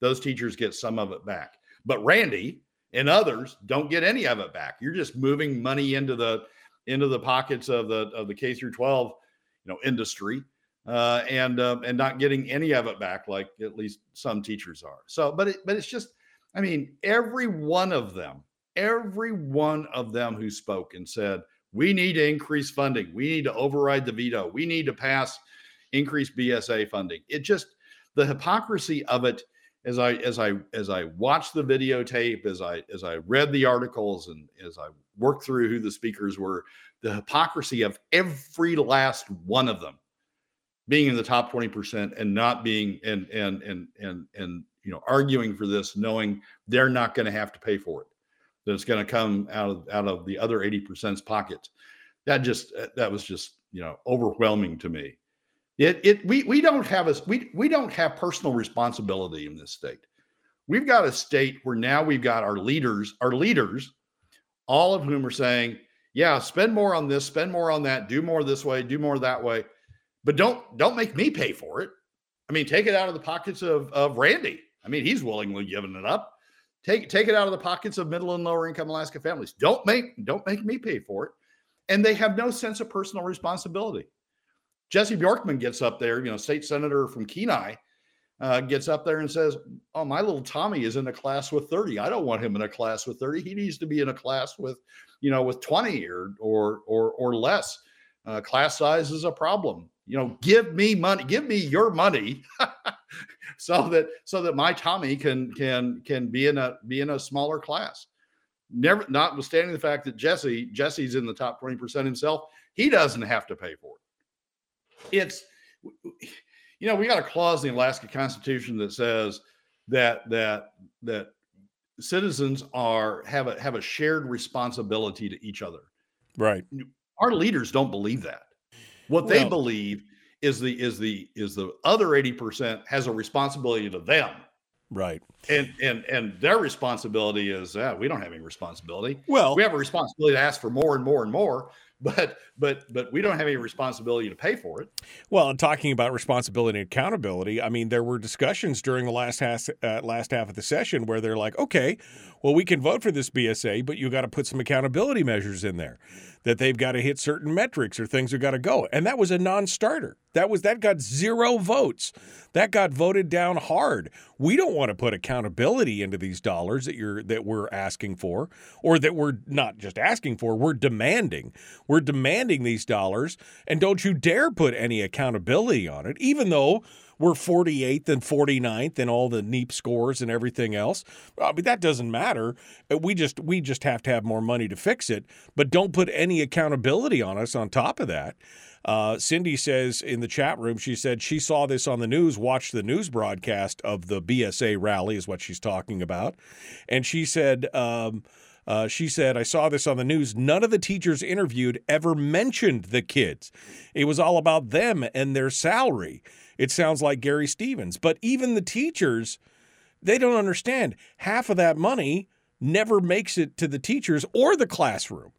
Those teachers get some of it back. But Randy and others don't get any of it back. You're just moving money into the into the pockets of the of the K through twelve, you know, industry, uh, and um, and not getting any of it back, like at least some teachers are. So, but it, but it's just, I mean, every one of them, every one of them who spoke and said, we need to increase funding, we need to override the veto, we need to pass increased B S A funding. It just, the hypocrisy of it. As I as I as I watched the videotape, as I as I read the articles, and as I worked through who the speakers were, the hypocrisy of every last one of them being in the top twenty percent and not being and and and and and you know, arguing for this, knowing they're not going to have to pay for it, that it's going to come out of out of the other eighty percent's pocket. That just that was just, you know, overwhelming to me. It it we we don't have a we we don't have personal responsibility in this state. We've got a state where now we've got our leaders, our leaders, all of whom are saying, yeah, spend more on this, spend more on that, do more this way, do more that way, but don't don't make me pay for it. I mean, take it out of the pockets of of Randy. I mean, he's willingly giving it up. Take take it out of the pockets of middle and lower income Alaska families. Don't make don't make me pay for it. And they have no sense of personal responsibility. Jesse Bjorkman gets up there, you know, state senator from Kenai, uh, gets up there and says, oh, my little Tommy is in a class with thirty. I don't want him in a class with thirty. He needs to be in a class with, you know, with twenty or or or, or less. Uh, class size is a problem. You know, give me money, give me your money so that so that my Tommy can can can be in a be in a smaller class. Never, notwithstanding the fact that Jesse, Jesse's in the top twenty percent himself, he doesn't have to pay for it. It's, you know, we got a clause in the Alaska Constitution that says that that that citizens are have a have a shared responsibility to each other. Right. Our leaders don't believe that. What well, they believe is the is the is the other eighty percent has a responsibility to them. Right. And and and their responsibility is uh, we don't have any responsibility. Well, we have a responsibility to ask for more and more and more. But but but we don't have any responsibility to pay for it. Well, and talking about responsibility and accountability, I mean, there were discussions during the last half, uh, last half of the session where they're like, okay, well, we can vote for this B S A, but you got to put some accountability measures in there, that they've got to hit certain metrics or things have got to go. And that was a non-starter. That was that got zero votes. That got voted down hard. We don't want to put accountability into these dollars that you're that we're asking for, or that we're not just asking for, we're demanding. We're demanding these dollars, and don't you dare put any accountability on it, even though we're forty-eighth and forty-ninth and all the NEAP scores and everything else. I mean, that doesn't matter. We just we just have to have more money to fix it, but don't put any accountability on us on top of that. Uh, Cindy says in the chat room, she said she saw this on the news, watched the news broadcast of the B S A rally is what she's talking about. And she said, um, Uh, she said, I saw this on the news. None of the teachers interviewed ever mentioned the kids. It was all about them and their salary. It sounds like Gary Stevens. But even the teachers, they don't understand. Half of that money never makes it to the teachers or the classroom.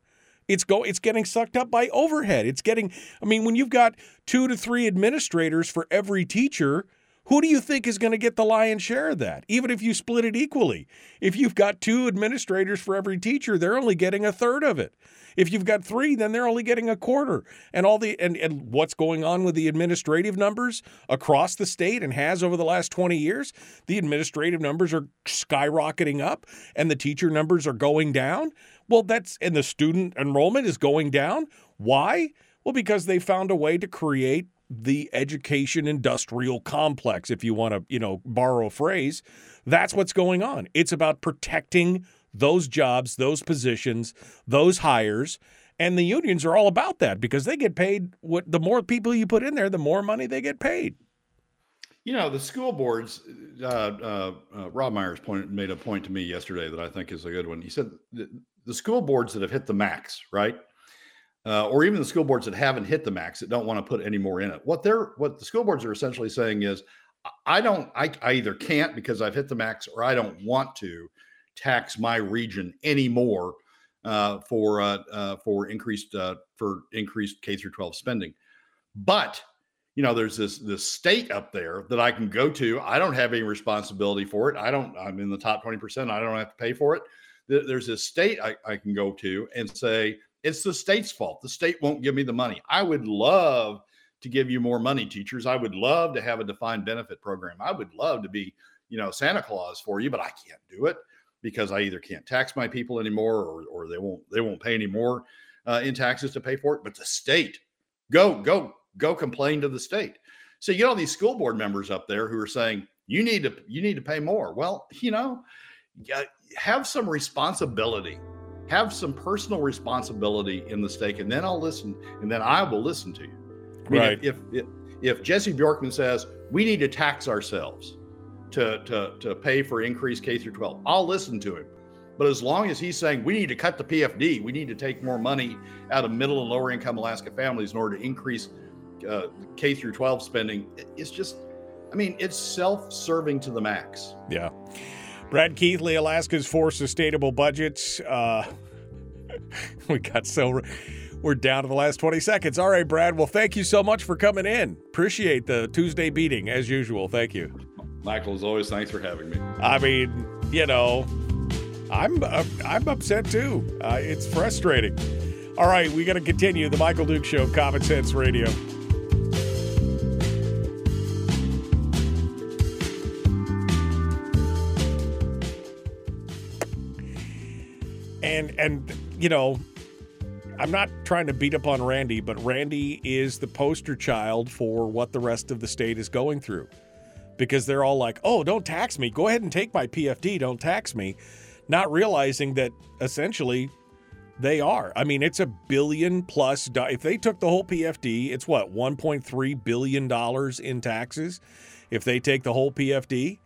It's go. It's getting sucked up by overhead. It's getting, I mean, when you've got two to three administrators for every teacher, who do you think is going to get the lion's share of that? Even if you split it equally. If you've got two administrators for every teacher, they're only getting a third of it. If you've got three, then they're only getting a quarter. And all the and, and what's going on with the administrative numbers across the state and has over the last twenty years, the administrative numbers are skyrocketing up and the teacher numbers are going down. Well, that's and the student enrollment is going down. Why? Well, because they found a way to create the education industrial complex, if you want to, you know, borrow a phrase. That's what's going on. It's about protecting those jobs, those positions, those hires. And the unions are all about that because they get paid. What the more people you put in there, the more money they get paid. You know, the school boards, uh, uh, uh, Rob Myers point, made a point to me yesterday that I think is a good one. He said the, the school boards that have hit the max, right? Uh, or even the school boards that haven't hit the max that don't want to put any more in it. What they're, what the school boards are essentially saying is, I don't, I, I either can't because I've hit the max, or I don't want to tax my region anymore uh, for uh, uh, for increased uh, for increased K through twelve spending. But you know, there's this this state up there that I can go to. I don't have any responsibility for it. I don't. I'm in the top twenty percent. I don't have to pay for it. There's this state I, I can go to and say, it's the state's fault. The state won't give me the money. I would love to give you more money, teachers. I would love to have a defined benefit program. I would love to be, you know, Santa Claus for you, but I can't do it because I either can't tax my people anymore, or, or they won't they won't pay any more uh, in taxes to pay for it. But the state, go, go, go complain to the state. So you get all these school board members up there who are saying, you need to, you need to pay more. Well, you know, have some responsibility. Have some personal responsibility in the stake, and then I'll listen, and then I will listen to you. I mean, right. If, if if Jesse Bjorkman says we need to tax ourselves to to to pay for increased K through twelve, I'll listen to him. But as long as he's saying we need to cut the P F D, we need to take more money out of middle and lower income Alaska families in order to increase uh, K through twelve spending, it's just, I mean, it's self-serving to the max. Yeah. Brad Keithley, Alaska's for Sustainable Budgets. Uh, we got so we're down to the last twenty seconds. All right, Brad. Well, thank you so much for coming in. Appreciate the Tuesday beating as usual. Thank you, Michael. As always, thanks for having me. I mean, you know, I'm uh, I'm upset too. Uh, it's frustrating. All right, we got to continue the Michael Dukes Show, Common Sense Radio. And, and you know, I'm not trying to beat up on Randy, but Randy is the poster child for what the rest of the state is going through, because they're all like, oh, don't tax me. Go ahead and take my P F D. Don't tax me. Not realizing that essentially they are. I mean, it's a billion plus. If they took the whole P F D, it's what, one point three billion dollars in taxes if they take the whole P F D?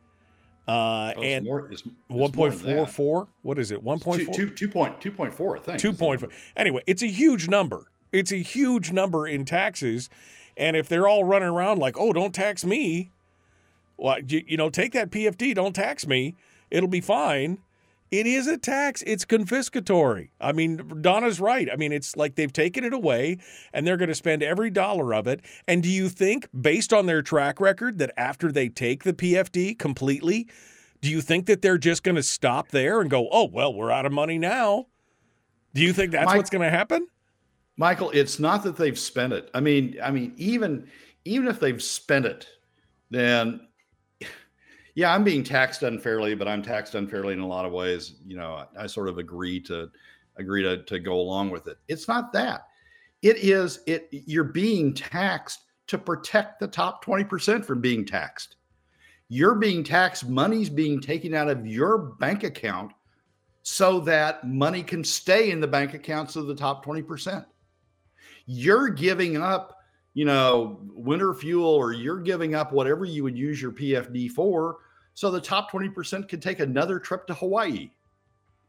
Uh, oh, and one point four four, what is it? one point four? two point four, I think. two point four. Anyway, it's a huge number. It's a huge number in taxes. And if they're all running around like, oh, don't tax me. Well, you, you know, take that P F D. Don't tax me. It'll be fine. It is a tax. It's confiscatory. I mean, Donna's right. I mean, it's like they've taken it away and they're going to spend every dollar of it. And do you think, based on their track record, that after they take the P F D completely, do you think that they're just going to stop there and go, oh, well, we're out of money now? Do you think that's Mike, what's going to happen? Michael, it's not that they've spent it. I mean, I mean, even even if they've spent it, then yeah, I'm being taxed unfairly, but I'm taxed unfairly in a lot of ways. You know, I, I sort of agree to agree to, to go along with it. It's not that. It is it you're being taxed to protect the top twenty percent from being taxed. You're being taxed. Money's being taken out of your bank account so that money can stay in the bank accounts of the top twenty percent. You're giving up, you know, winter fuel, or you're giving up whatever you would use your P F D for, so the top twenty percent could take another trip to Hawaii.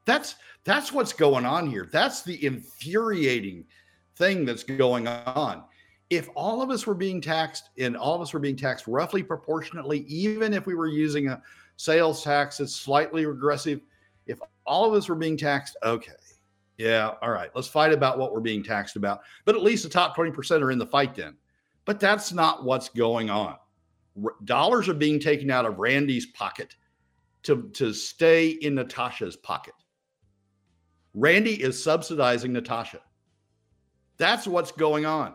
That's that's what's going on here. That's the infuriating thing that's going on. If all of us were being taxed, and all of us were being taxed roughly proportionately, even if we were using a sales tax that's slightly regressive, if all of us were being taxed, okay, Yeah, all right, let's fight about what we're being taxed about. But at least the top twenty percent are in the fight then. But that's not what's going on. R- dollars are being taken out of Randy's pocket to, to stay in Natasha's pocket. Randy is subsidizing Natasha. That's what's going on.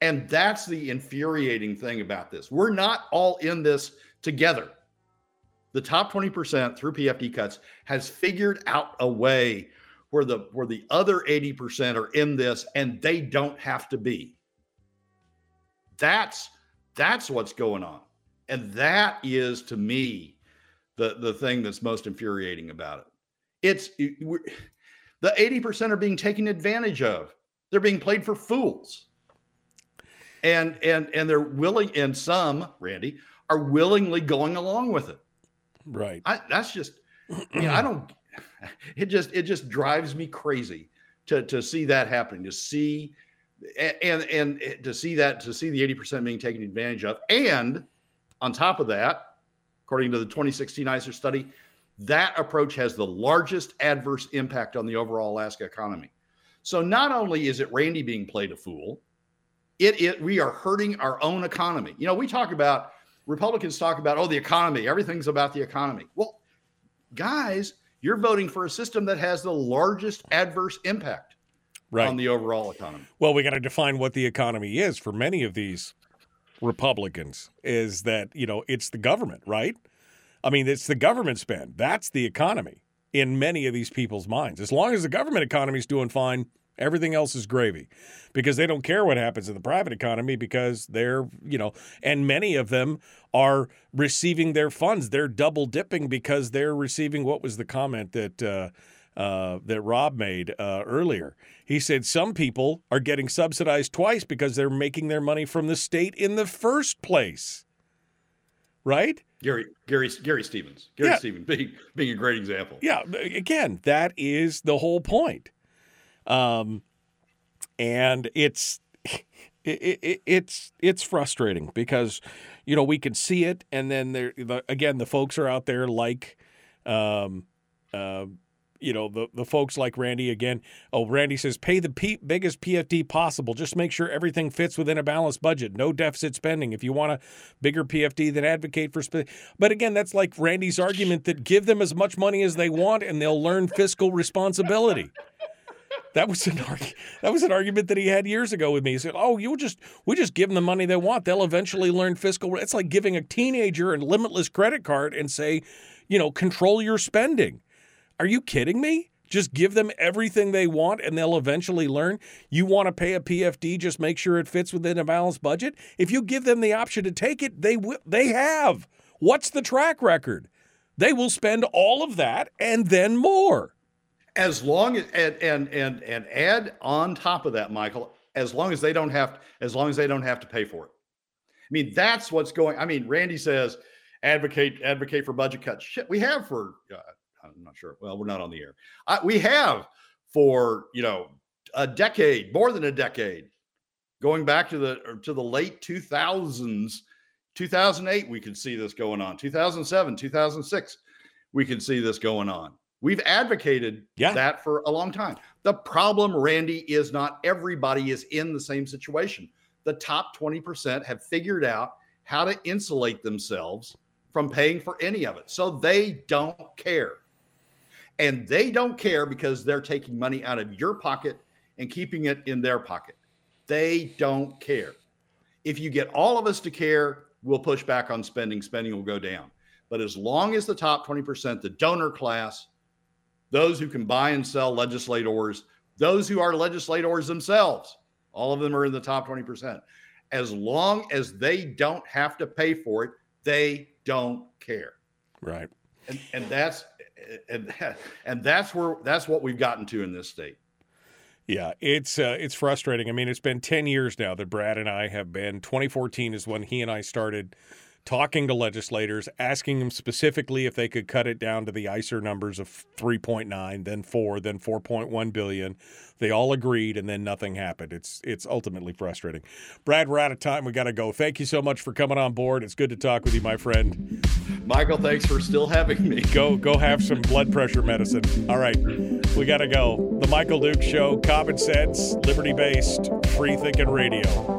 And that's the infuriating thing about this. We're not all in this together. The top twenty percent through P F D cuts has figured out a way where the where the other eighty percent are in this and they don't have to be. That's that's what's going on. And that is, to me, the, the thing that's most infuriating about it. It's it, the eighty percent are being taken advantage of. They're being played for fools. And and and they're willing, and some, Randy, are willingly going along with it. Right. I, that's just, you know, I don't, it just, it just drives me crazy to, to see that happening, to see, and, and to see that, to see the eighty percent being taken advantage of. And on top of that, according to the twenty sixteen I C E R study, that approach has the largest adverse impact on the overall Alaska economy. So not only is it Randy being played a fool, It, it, we are hurting our own economy. You know, we talk about, Republicans talk about, oh, the economy, everything's about the economy. Well, guys, you're voting for a system that has the largest adverse impact right. on the overall economy. Well, we got to define what the economy is for many of these Republicans is that, you know, it's the government, right? I mean, it's the government spend. That's the economy in many of these people's minds. As long as the government economy is doing fine, everything else is gravy because they don't care what happens in the private economy because they're, you know, and many of them are receiving their funds. They're double dipping because they're receiving. What was the comment that uh, uh, that Rob made uh, earlier? He said some people are getting subsidized twice because they're making their money from the state in the first place. Right? Gary, Gary, Gary Stevens, Gary yeah. Stevens being, being a great example. Yeah. Again, that is the whole point. Um, and it's, it, it, it's, it's frustrating because, you know, we can see it. And then there, the, again, the folks are out there like, um, uh, you know, the, the folks like Randy again. Oh, Randy says, pay the P- biggest P F D possible. Just make sure everything fits within a balanced budget. No deficit spending. If you want a bigger P F D, then advocate for spending. But again, that's like Randy's argument that give them as much money as they want and they'll learn fiscal responsibility. That was an arg- that was an argument that he had years ago with me. He said, "Oh, you'll just we just give them the money they want. They'll eventually learn fiscal." It's like giving a teenager a limitless credit card and say, "You know, control your spending." Are you kidding me? Just give them everything they want and they'll eventually learn. You want to pay a P F D, just make sure it fits within a balanced budget. If you give them the option to take it, they will, they have. What's the track record? They will spend all of that and then more. As long as and, and and and add on top of that, Michael, as long as they don't have to, as long as they don't have to pay for it. I mean, that's what's going. I mean, Randy says, advocate advocate for budget cuts. Shit, we have for uh, I'm not sure. Well, we're not on the air. I, we have for you know a decade, more than a decade, going back to the to the late two thousands, two thousand eight. We could see this going on. two thousand seven, two thousand six. We could see this going on. We've advocated yeah. that for a long time. The problem, Randy, is not everybody is in the same situation. The top twenty percent have figured out how to insulate themselves from paying for any of it. So they don't care. And they don't care because they're taking money out of your pocket and keeping it in their pocket. They don't care. If you get all of us to care, we'll push back on spending. Spending will go down. But as long as the top twenty percent, the donor class, those who can buy and sell legislators, those who are legislators themselves, all of them are in the top twenty percent. As long as they don't have to pay for it, they don't care. Right. And, and that's and, and that's where that's what we've gotten to in this state. Yeah, it's uh, it's frustrating. I mean, it's been ten years now that Brad and I have been. twenty fourteen is when he and I started talking to legislators, asking them specifically if they could cut it down to the I C E R numbers of three point nine, then four, then four point one billion. They all agreed, and then nothing happened. It's it's ultimately frustrating. Brad, we're out of time. We got to go. Thank you so much for coming on board. It's good to talk with you, my friend. Michael, thanks for still having me. Go go have some blood pressure medicine. All right, we got to go. The Michael Dukes Show, common sense, liberty-based, free-thinking radio.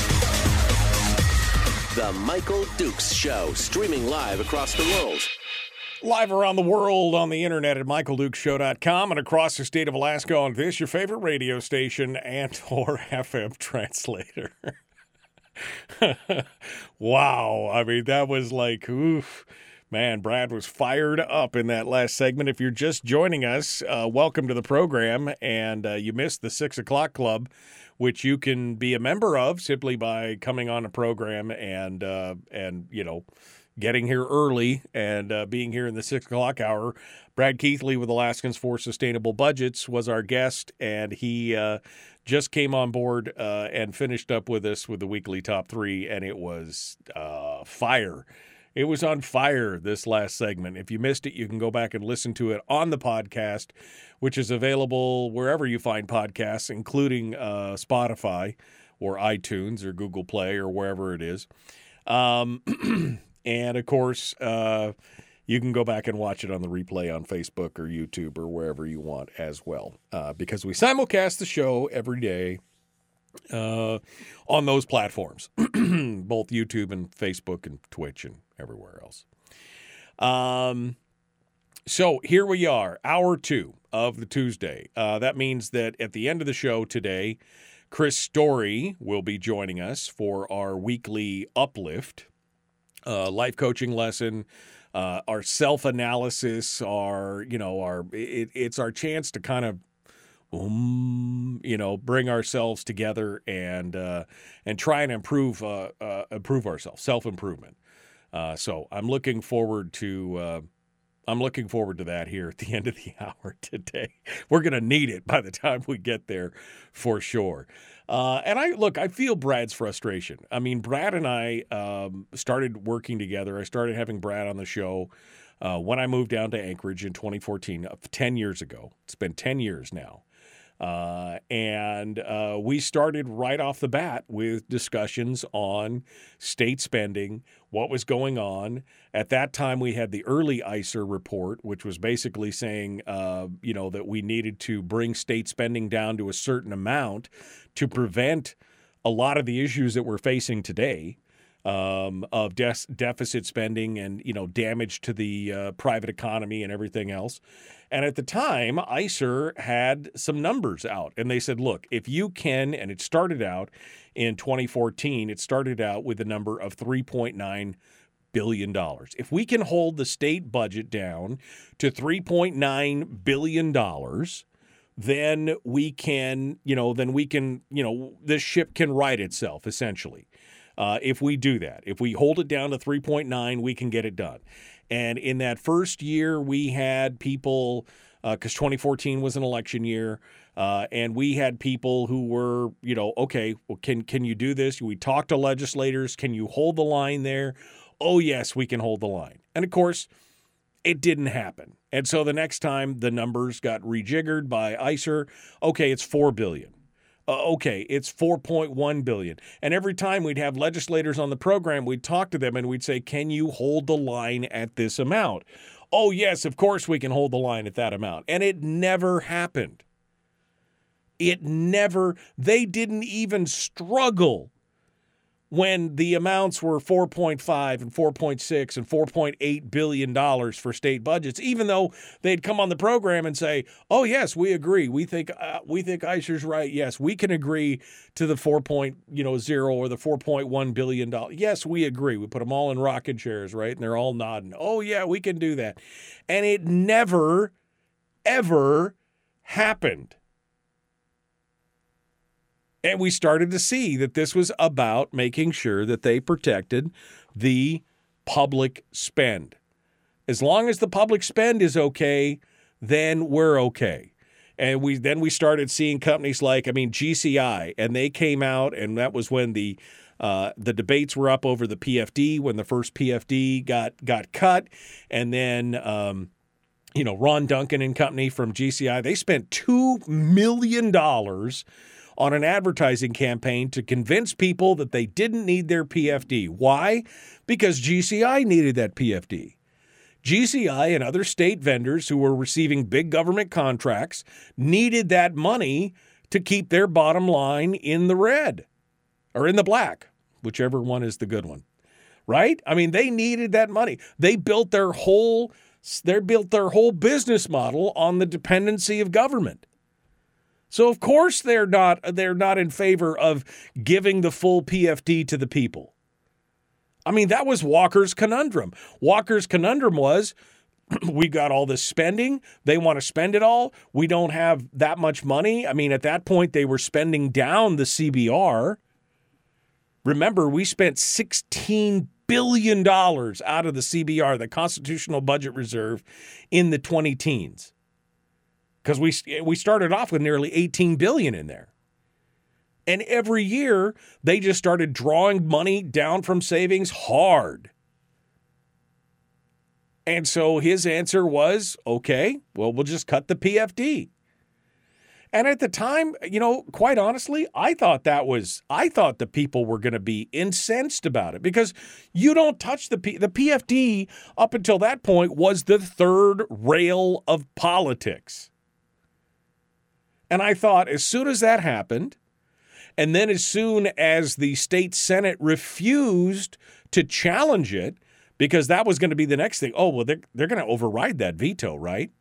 The Michael Dukes Show, streaming live across the world. Live around the world on the internet at Michael Dukes Show dot com and across the state of Alaska on this, your favorite radio station and or F M translator. Wow. I mean, that was like, oof. Man, Brad was fired up in that last segment. If you're just joining us, uh, welcome to the program. And uh, you missed the six o'clock club, which you can be a member of simply by coming on a program and, uh, and you know, getting here early and uh, being here in the six o'clock hour. Brad Keithley with Alaskans for Sustainable Budgets was our guest, and he uh, just came on board uh, and finished up with us with the weekly top three, and it was uh, fire. It was on fire this last segment. If you missed it, you can go back and listen to it on the podcast, which is available wherever you find podcasts, including uh, Spotify or iTunes or Google Play or wherever it is. Um, and, of course, uh, you can go back and watch it on the replay on Facebook or YouTube or wherever you want as well, uh, because we simulcast the show every day uh, on those platforms, both YouTube and Facebook and Twitch and everywhere else. Um, so here we are, hour two of the Tuesday. Uh, that means that at the end of the show today, Chris Story will be joining us for our weekly uplift, uh, life coaching lesson, uh, our self-analysis, our, you know, our, it, it's our chance to kind of Um, you know, bring ourselves together and uh, and try and improve uh, uh, improve ourselves, self improvement. Uh, so I'm looking forward to uh, I'm looking forward to that here at the end of the hour today. We're gonna need it by the time we get there for sure. Uh, and I look, I feel Brad's frustration. I mean, Brad and I um, started working together. I started having Brad on the show uh, when I moved down to Anchorage in twenty fourteen, ten years ago. It's been ten years now. Uh, and uh, we started right off the bat with discussions on state spending, what was going on. At that time, we had the early I C E R report, which was basically saying, uh, you know, that we needed to bring state spending down to a certain amount to prevent a lot of the issues that we're facing today. Um, of de- deficit spending and, you know, damage to the uh, private economy and everything else. And at the time, I C E R had some numbers out. And they said, look, if you can, and it started out in twenty fourteen, it started out with a number of three point nine billion dollars. If we can hold the state budget down to three point nine billion dollars, then we can, you know, then we can, you know, this ship can right itself, essentially. Uh, if we do that, if we hold it down to three point nine, we can get it done. And in that first year, we had people, because uh, twenty fourteen was an election year, uh, and we had people who were, you know, okay, well, can can you do this? We talked to legislators. Can you hold the line there? Oh, yes, we can hold the line. And, of course, it didn't happen. And so the next time the numbers got rejiggered by I C E R, okay, it's four billion dollars. uh, okay, it's four point one billion dollars. And every time we'd have legislators on the program, we'd talk to them and we'd say, can you hold the line at this amount? Oh, yes, of course we can hold the line at that amount. And it never happened. It never, they didn't even struggle when the amounts were four point five and four point six and four point eight billion dollars for state budgets, even though they'd come on the program and say, "Oh yes, we agree. We think uh, we think I C E R's right. Yes, we can agree to the four point zero or the four point one billion dollars. Yes, we agree. We put them all in rocking chairs, right? And they're all nodding. Oh yeah, we can do that." And it never, ever happened. And we started to see that this was about making sure that they protected the public spend. As long as the public spend is okay, then we're okay. And we then we started seeing companies like, I mean, G C I, and they came out, and that was when the uh, the debates were up over the P F D, when the first P F D got got cut, and then um, you know, Ron Duncan and company from G C I, they spent two million dollars. On an advertising campaign to convince people that they didn't need their P F D. Why? Because G C I needed that P F D. G C I and other state vendors who were receiving big government contracts needed that money to keep their bottom line in the red or in the black, whichever one is the good one, right? I mean, they needed that money. They built their whole, they built their whole business model on the dependency of government. So of course they're not they're not in favor of giving the full P F D to the people. I mean, that was Walker's conundrum. Walker's conundrum was, we got all this spending. They want to spend it all. We don't have that much money. I mean, at that point they were spending down the C B R. Remember, we spent sixteen billion dollars out of the C B R, the Constitutional Budget Reserve, in the twenty teens. Because we we started off with nearly eighteen billion dollars in there. And every year, they just started drawing money down from savings hard. And so his answer was, okay, well, we'll just cut the P F D. And at the time, you know, quite honestly, I thought that was, I thought the people were going to be incensed about it, because you don't touch the P, the P F D up until that point was the third rail of politics. And I thought, as soon as that happened, and then as soon as the state Senate refused to challenge it, because that was going to be the next thing. Oh, well, they're, they're going to override that veto, right?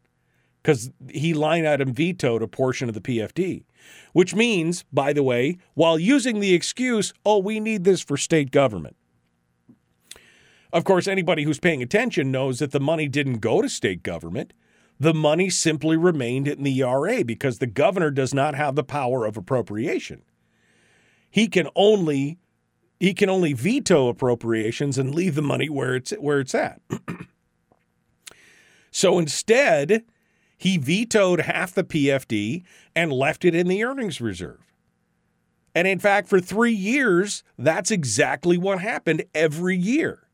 Because he line item vetoed a portion of the P F D, which means, by the way, while using the excuse, oh, we need this for state government. Of course, anybody who's paying attention knows that the money didn't go to state government. The money simply remained in the E R A because the governor does not have the power of appropriation. He can only he can only veto appropriations and leave the money where it's where it's at. So instead, he vetoed half the P F D and left it in the earnings reserve. And in fact, for three years, that's exactly what happened every year.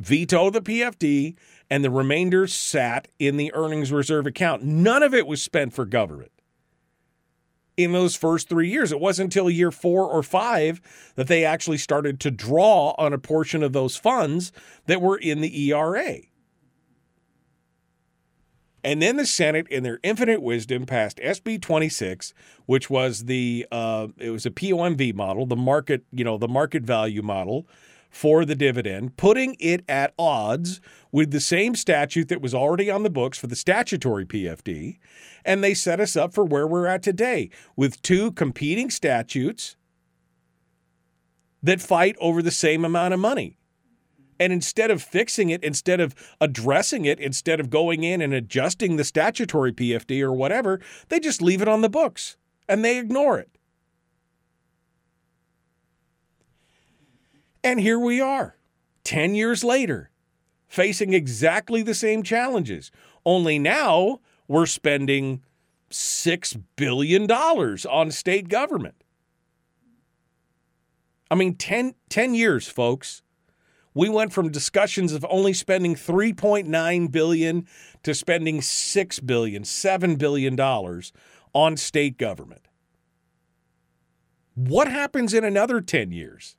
Veto the P F D, and the remainder sat in the earnings reserve account. None of it was spent for government in those first three years. It wasn't until year four or five that they actually started to draw on a portion of those funds that were in the E R A. And then the Senate, in their infinite wisdom, passed S B twenty-six, which was the uh, it was a P O M V model, the market, you know, the market value model for the dividend, putting it at odds with the same statute that was already on the books for the statutory P F D. And they set us up for where we're at today with two competing statutes that fight over the same amount of money. And instead of fixing it, instead of addressing it, instead of going in and adjusting the statutory P F D or whatever, they just leave it on the books and they ignore it. And here we are, ten years later, facing exactly the same challenges. Only now we're spending six billion dollars on state government. I mean, ten years, folks. We went from discussions of only spending three point nine billion dollars to spending six billion dollars, seven billion dollars on state government. What happens in another ten years?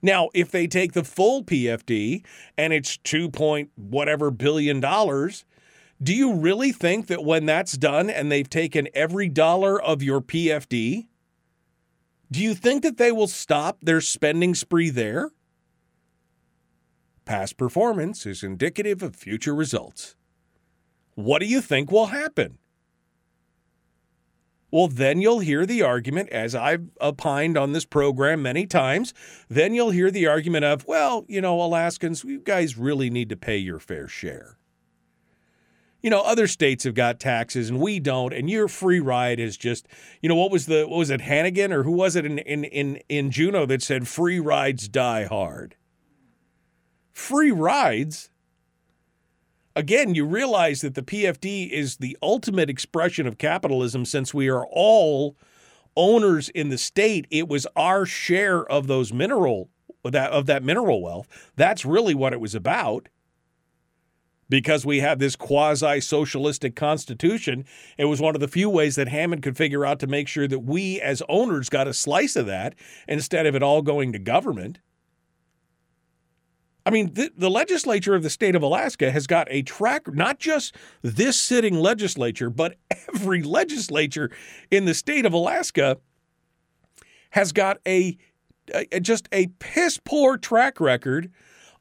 Now, if they take the full P F D and it's two point whatever billion dollars, do you really think that when that's done and they've taken every dollar of your P F D, do you think that they will stop their spending spree there? Past performance is indicative of future results. What do you think will happen? Well, then you'll hear the argument, as I've opined on this program many times, then you'll hear the argument of, well, you know, Alaskans, you guys really need to pay your fair share. You know, other states have got taxes and we don't, and your free ride is just, you know, what was the what was it, Hannigan or who was it in in in, in Juneau that said free rides die hard? Free rides? Again, you realize that the P F D is the ultimate expression of capitalism since we are all owners in the state. It was our share of those mineral that of that mineral wealth. That's really what it was about. Because we have this quasi-socialistic constitution, it was one of the few ways that Hammond could figure out to make sure that we as owners got a slice of that instead of it all going to government. I mean, the, the legislature of the state of Alaska has got a track, not just this sitting legislature, but every legislature in the state of Alaska has got a, a just a piss poor track record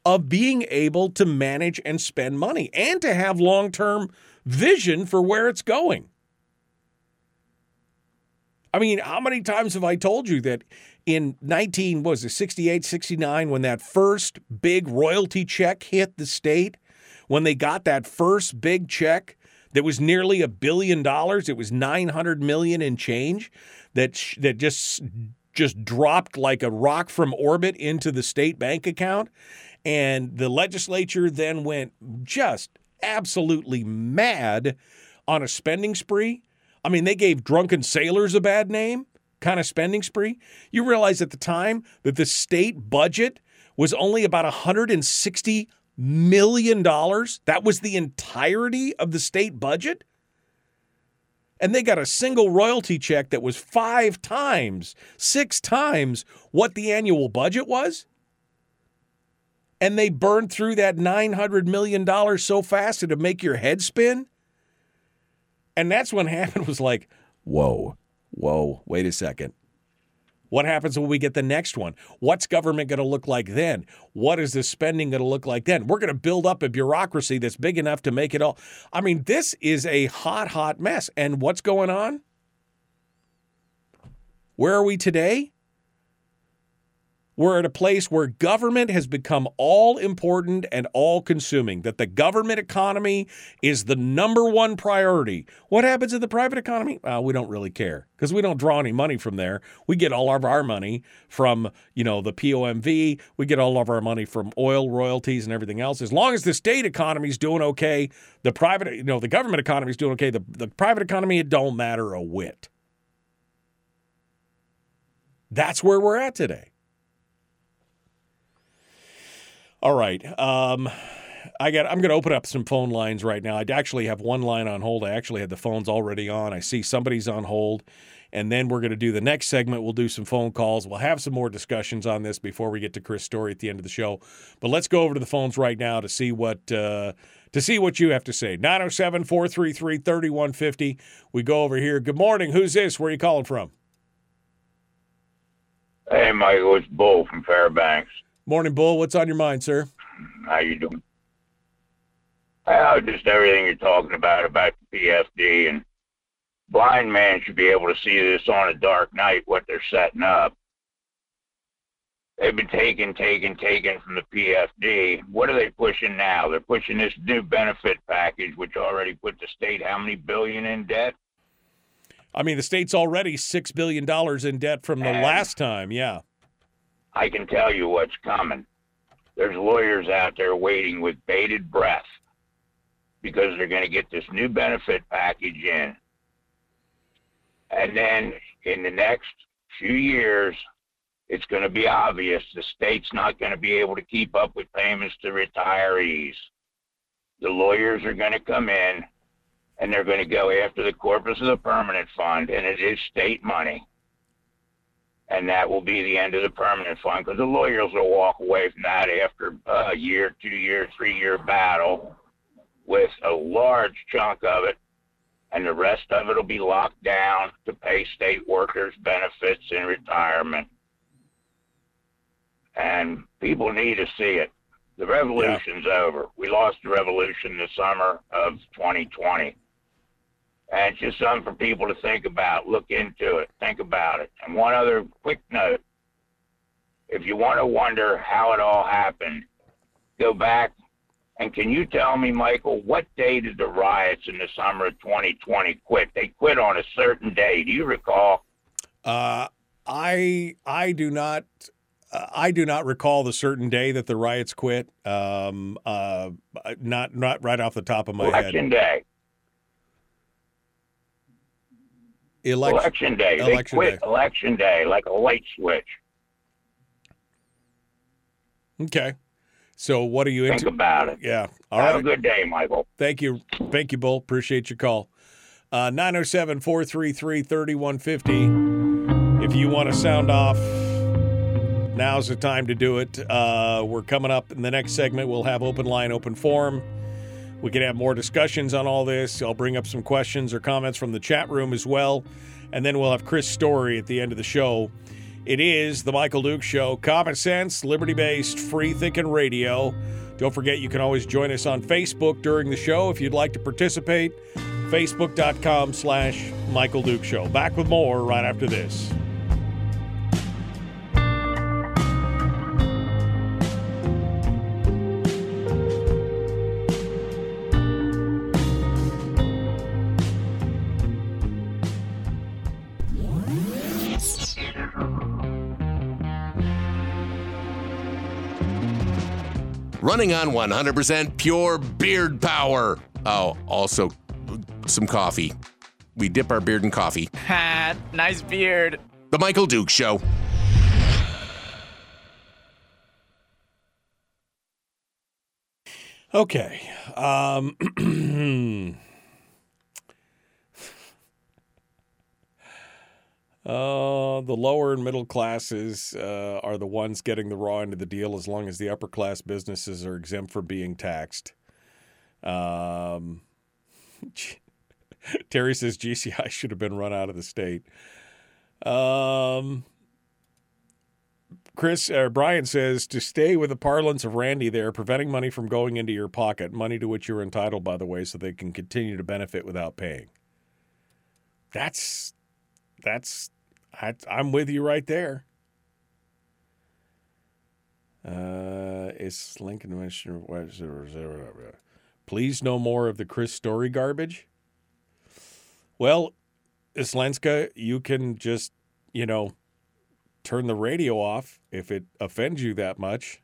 of being able to manage and spend money and to have long-term vision for where it's going. I mean, how many times have I told you that in nineteen, what was it, sixty-eight, sixty-nine, when that first big royalty check hit the state, when they got that first big check that was nearly a billion dollars, it was nine hundred million and change, that sh- that just, just dropped like a rock from orbit into the state bank account. And the legislature then went just absolutely mad on a spending spree. I mean, they gave drunken sailors a bad name, kind of spending spree. You realize at the time that the state budget was only about one hundred sixty million dollars. That was the entirety of the state budget. And they got a single royalty check that was five times, six times what the annual budget was. And they burned through that nine hundred million dollars so fast it'd make your head spin. And that's when Hammond was like, whoa, whoa, wait a second. What happens when we get the next one? What's government going to look like then? What is the spending going to look like then? We're going to build up a bureaucracy that's big enough to make it all. I mean, this is a hot, hot mess. And what's going on? Where are we today? We're at a place where government has become all-important and all-consuming, that the government economy is the number one priority. What happens to the private economy? Well, we don't really care because we don't draw any money from there. We get all of our money from, you know, the P O M V. We get all of our money from oil royalties and everything else. As long as the state economy is doing okay, the private, you know, the government economy is doing okay, the, the private economy, it don't matter a whit. That's where we're at today. All right, um, I got, I'm going to open up some phone lines right now. I actually have one line on hold. I actually had the phones already on. I see somebody's on hold, and then we're going to do the next segment. We'll do some phone calls. We'll have some more discussions on this before we get to Chris Story at the end of the show. But let's go over to the phones right now to see what uh, to see what you have to say. nine oh seven, four three three, three one five oh. We go over here. Good morning. Who's this? Where are you calling from? Hey, Michael. It's Bo from Fairbanks. Morning, Bull. What's on your mind, sir? How you doing? Well, just everything you're talking about, about the P F D, and blind man should be able to see this on a dark night, what they're setting up. They've been taking, taking, taking from the P F D. What are they pushing now? They're pushing this new benefit package, which already put the state how many billion in debt? I mean, the state's already six billion dollars in debt from the and- last time, yeah. I can tell you what's coming. There's lawyers out there waiting with bated breath because they're going to get this new benefit package in. And then in the next few years, it's going to be obvious the state's not going to be able to keep up with payments to retirees. The lawyers are going to come in and they're going to go after the corpus of the permanent fund, and it is state money. and that will be the end of the permanent fund, because the lawyers will walk away from that after a year, two year, three year battle with a large chunk of it, and the rest of it will be locked down to pay state workers benefits in retirement. And people need to see it. The revolution's yeah. over. We lost the revolution this summer of twenty twenty. And it's just something for people to think about, look into it, think about it. And one other quick note, if you want to wonder how it all happened, go back. And can you tell me, Michael, what day did the riots in the summer of twenty twenty quit? They quit on a certain day. Do you recall? Uh, I I do not uh, I do not recall the certain day that the riots quit. Um, uh, not not right off the top of my Election head. Election day. Election, Election day. They Election quit day. Election day, like a light switch. Okay. So what are you into? Think about it. Yeah. All right. Have a good day, Michael. Thank you. Thank you, Bull. Appreciate your call. Uh, nine oh seven, four three three, three one five oh. If you want to sound off, now's the time to do it. Uh, we're coming up in the next segment. We'll have open line, open forum. We can have more discussions on all this. I'll bring up some questions or comments from the chat room as well. And then we'll have Chris Story at the end of the show. It is The Michael Dukes Show, common sense, liberty-based, free-thinking radio. Don't forget, you can always join us on Facebook during the show if you'd like to participate. Facebook.com slash Michael Dukes Show. Back with more right after this. Running on one hundred percent pure beard power. Oh, also some coffee. We dip our beard in coffee. Ha, nice beard. The Michael Dukes Show. Okay. Um, Uh, the lower and middle classes uh, are the ones getting the raw end of the deal as long as the upper class businesses are exempt from being taxed. Um, Terry says G C I should have been run out of the state. Um, Chris or Brian says, to stay with the parlance of Randy there, preventing money from going into your pocket, money to which you're entitled, by the way, so they can continue to benefit without paying. That's... That's, I, I'm with you right there. Uh, it's Lincoln Commissioner. Please no more of the Chris Story garbage. Well, Islenska, you can just, you know, turn the radio off if it offends you that much.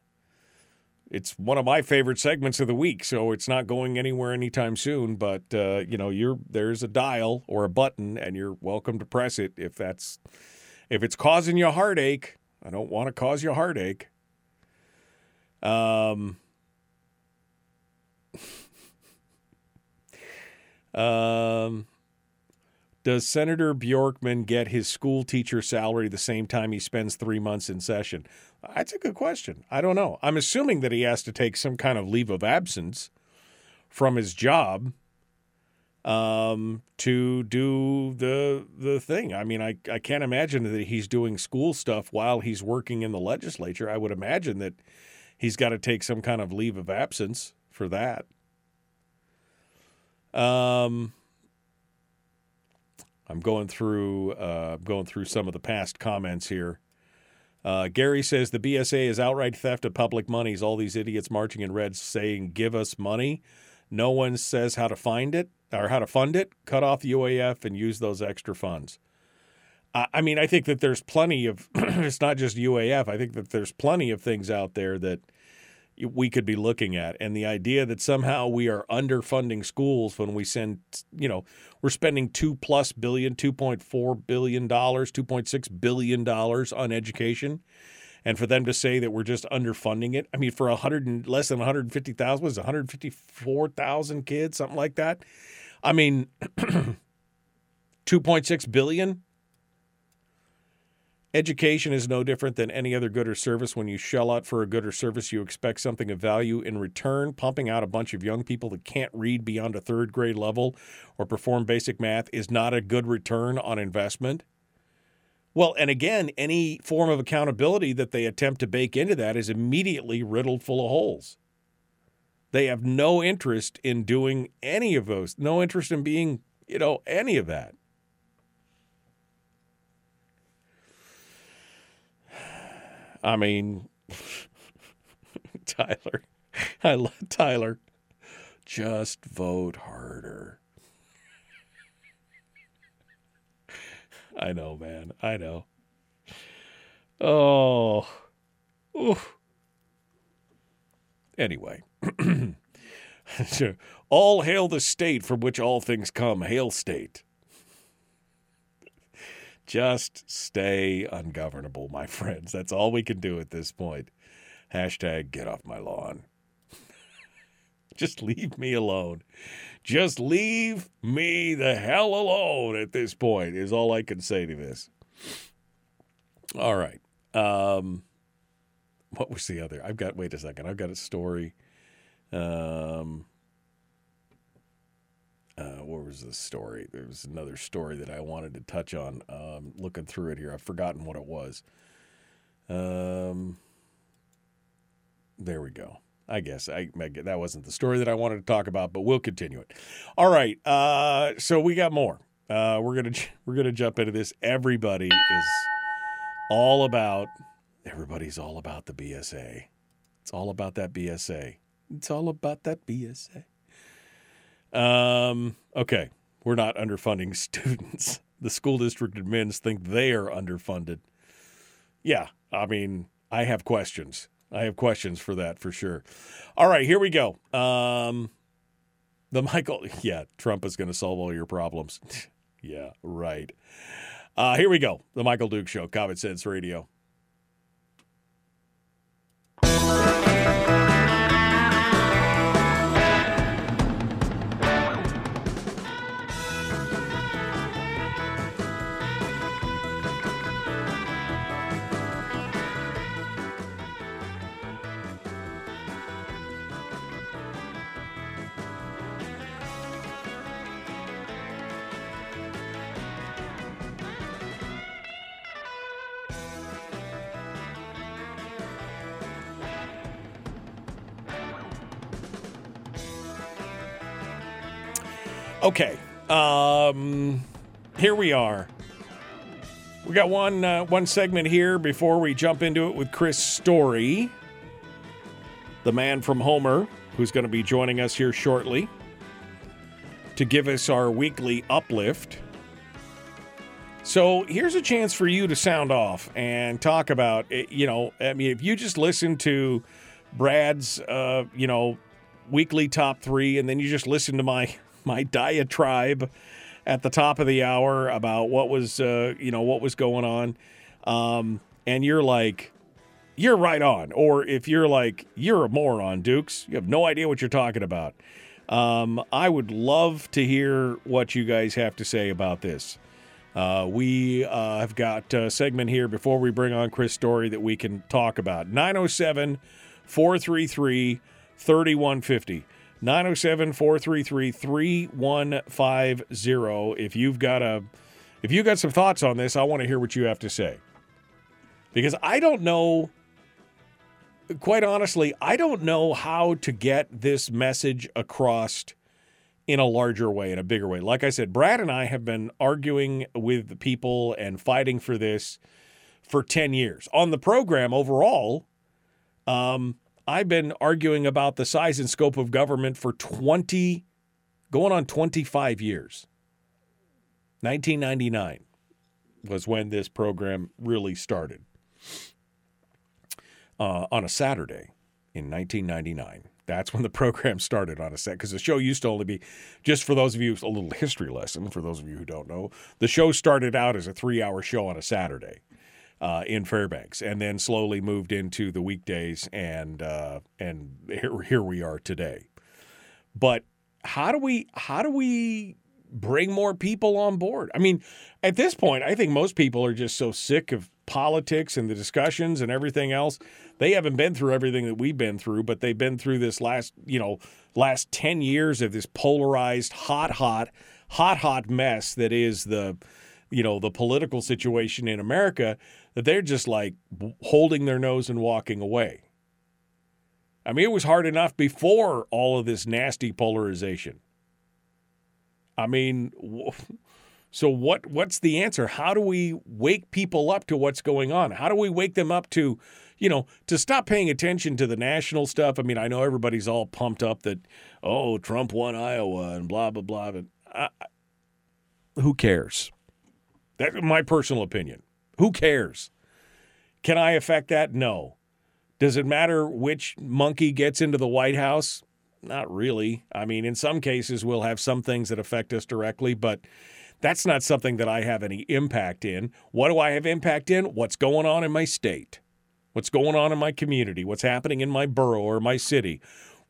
It's one of my favorite segments of the week, so it's not going anywhere anytime soon. But, uh, you know, you're there's a dial or a button, and you're welcome to press it if that's if it's causing you heartache. I don't want to cause you heartache. Um, um, does Senator Bjorkman get his school teacher salary the same time he spends three months in session? That's a good question. I don't know. I'm assuming that he has to take some kind of leave of absence from his job um, to do the the thing. I mean, I, I can't imagine that he's doing school stuff while he's working in the legislature. I would imagine that he's got to take some kind of leave of absence for that. Um, I'm going through uh, going through some of the past comments here. Uh, Gary says the B S A is outright theft of public monies. All these idiots marching in red saying, give us money. No one says how to find it or how to fund it. Cut off the U A F and use those extra funds. Uh, I mean, I think that there's plenty of it's not just U A F. I think that there's plenty of things out there that we could be looking at. And the idea that somehow we are underfunding schools when we send, you know, we're spending two plus billion, two point four billion dollars, two point six billion dollars on education. And for them to say that we're just underfunding it, I mean, for one hundred and less than one hundred fifty thousand, was it one hundred fifty-four thousand kids, something like that? I mean, two point six billion? Education is no different than any other good or service. When you shell out for a good or service, you expect something of value in return. Pumping out a bunch of young people that can't read beyond a third grade level or perform basic math is not a good return on investment. Well, and again, any form of accountability that they attempt to bake into that is immediately riddled full of holes. They have no interest in doing any of those, no interest in being, you know, any of that. I mean, Tyler, I love Tyler. Just vote harder. I know, man. I know. Oh. Oof. Anyway. All hail the state from which all things come. Hail state. Just stay ungovernable, my friends. That's all we can do at this point. Hashtag get off my lawn. Just leave me alone. Just leave me the hell alone at this point is all I can say to this. All right. Um, what was the other? I've got, wait a second. I've got a story. Um, Uh, what was the story? There was another story that I wanted to touch on. Um, looking through it here, I've forgotten what it was. Um, there we go. I guess I, I that wasn't the story that I wanted to talk about, but we'll continue it. All right. Uh, so we got more. Uh, we're gonna we're gonna jump into this. Everybody is all about. Everybody's all about the B S A. It's all about that B S A. It's all about that B S A. Um, okay, we're not underfunding students. The school district admins think they are underfunded. Yeah, I mean, I have questions. I have questions for that for sure. All right, here we go. Um, the Michael, yeah, Trump is going to solve all your problems. Yeah, right. Uh, here we go. The Michael Dukes Show, Common Sense Radio. Okay, um, here we are. We got one uh, one segment here before we jump into it with Chris Story, the man from Homer, who's going to be joining us here shortly to give us our weekly uplift. So here's a chance for you to sound off and talk about it. You know, I mean, if you just listen to Brad's, uh, you know, weekly top three, and then you just listen to my. my diatribe at the top of the hour about what was, uh, you know, what was going on. Um, and you're like, you're right on. Or if you're like, you're a moron, Dukes, you have no idea what you're talking about. Um, I would love to hear what you guys have to say about this. Uh, we uh, have got a segment here before we bring on Chris Story that we can talk about. nine oh seven, four three three, three one five oh. nine oh seven, four three three, three one five oh. If you've got a, if you got some thoughts on this, I want to hear what you have to say. Because I don't know, quite honestly, I don't know how to get this message across in a larger way, in a bigger way. Like I said, Brad and I have been arguing with the people and fighting for this for ten years. On the program overall, um... I've been arguing about the size and scope of government for twenty, going on twenty-five years. nineteen ninety-nine was when this program really started. Uh, on a Saturday in nineteen ninety-nine. That's when the program started on a set, because the show used to only be, just for those of you, a little history lesson for those of you who don't know, the show started out as a three-hour show on a Saturday. Uh, in Fairbanks, and then slowly moved into the weekdays, and uh, and here, here we are today. But how do we how do we bring more people on board. I mean, at this point, I think most people are just so sick of politics and the discussions and everything else. They haven't been through everything that we've been through, but they've been through this last, you know, last ten years of this polarized, hot, hot, hot, hot mess that is the, you know, the political situation in America, that they're just like holding their nose and walking away. I mean, it was hard enough before all of this nasty polarization. I mean, so what? What's the answer? How do we wake people up to what's going on? How do we wake them up to, you know, to stop paying attention to the national stuff? I mean, I know everybody's all pumped up that, oh, Trump won Iowa and blah, blah, blah. But I, who cares? That's my personal opinion. Who cares? Can I affect that? No. Does it matter which monkey gets into the White House? Not really. I mean, in some cases, we'll have some things that affect us directly, but that's not something that I have any impact in. What do I have impact in? What's going on in my state? What's going on in my community? What's happening in my borough or my city?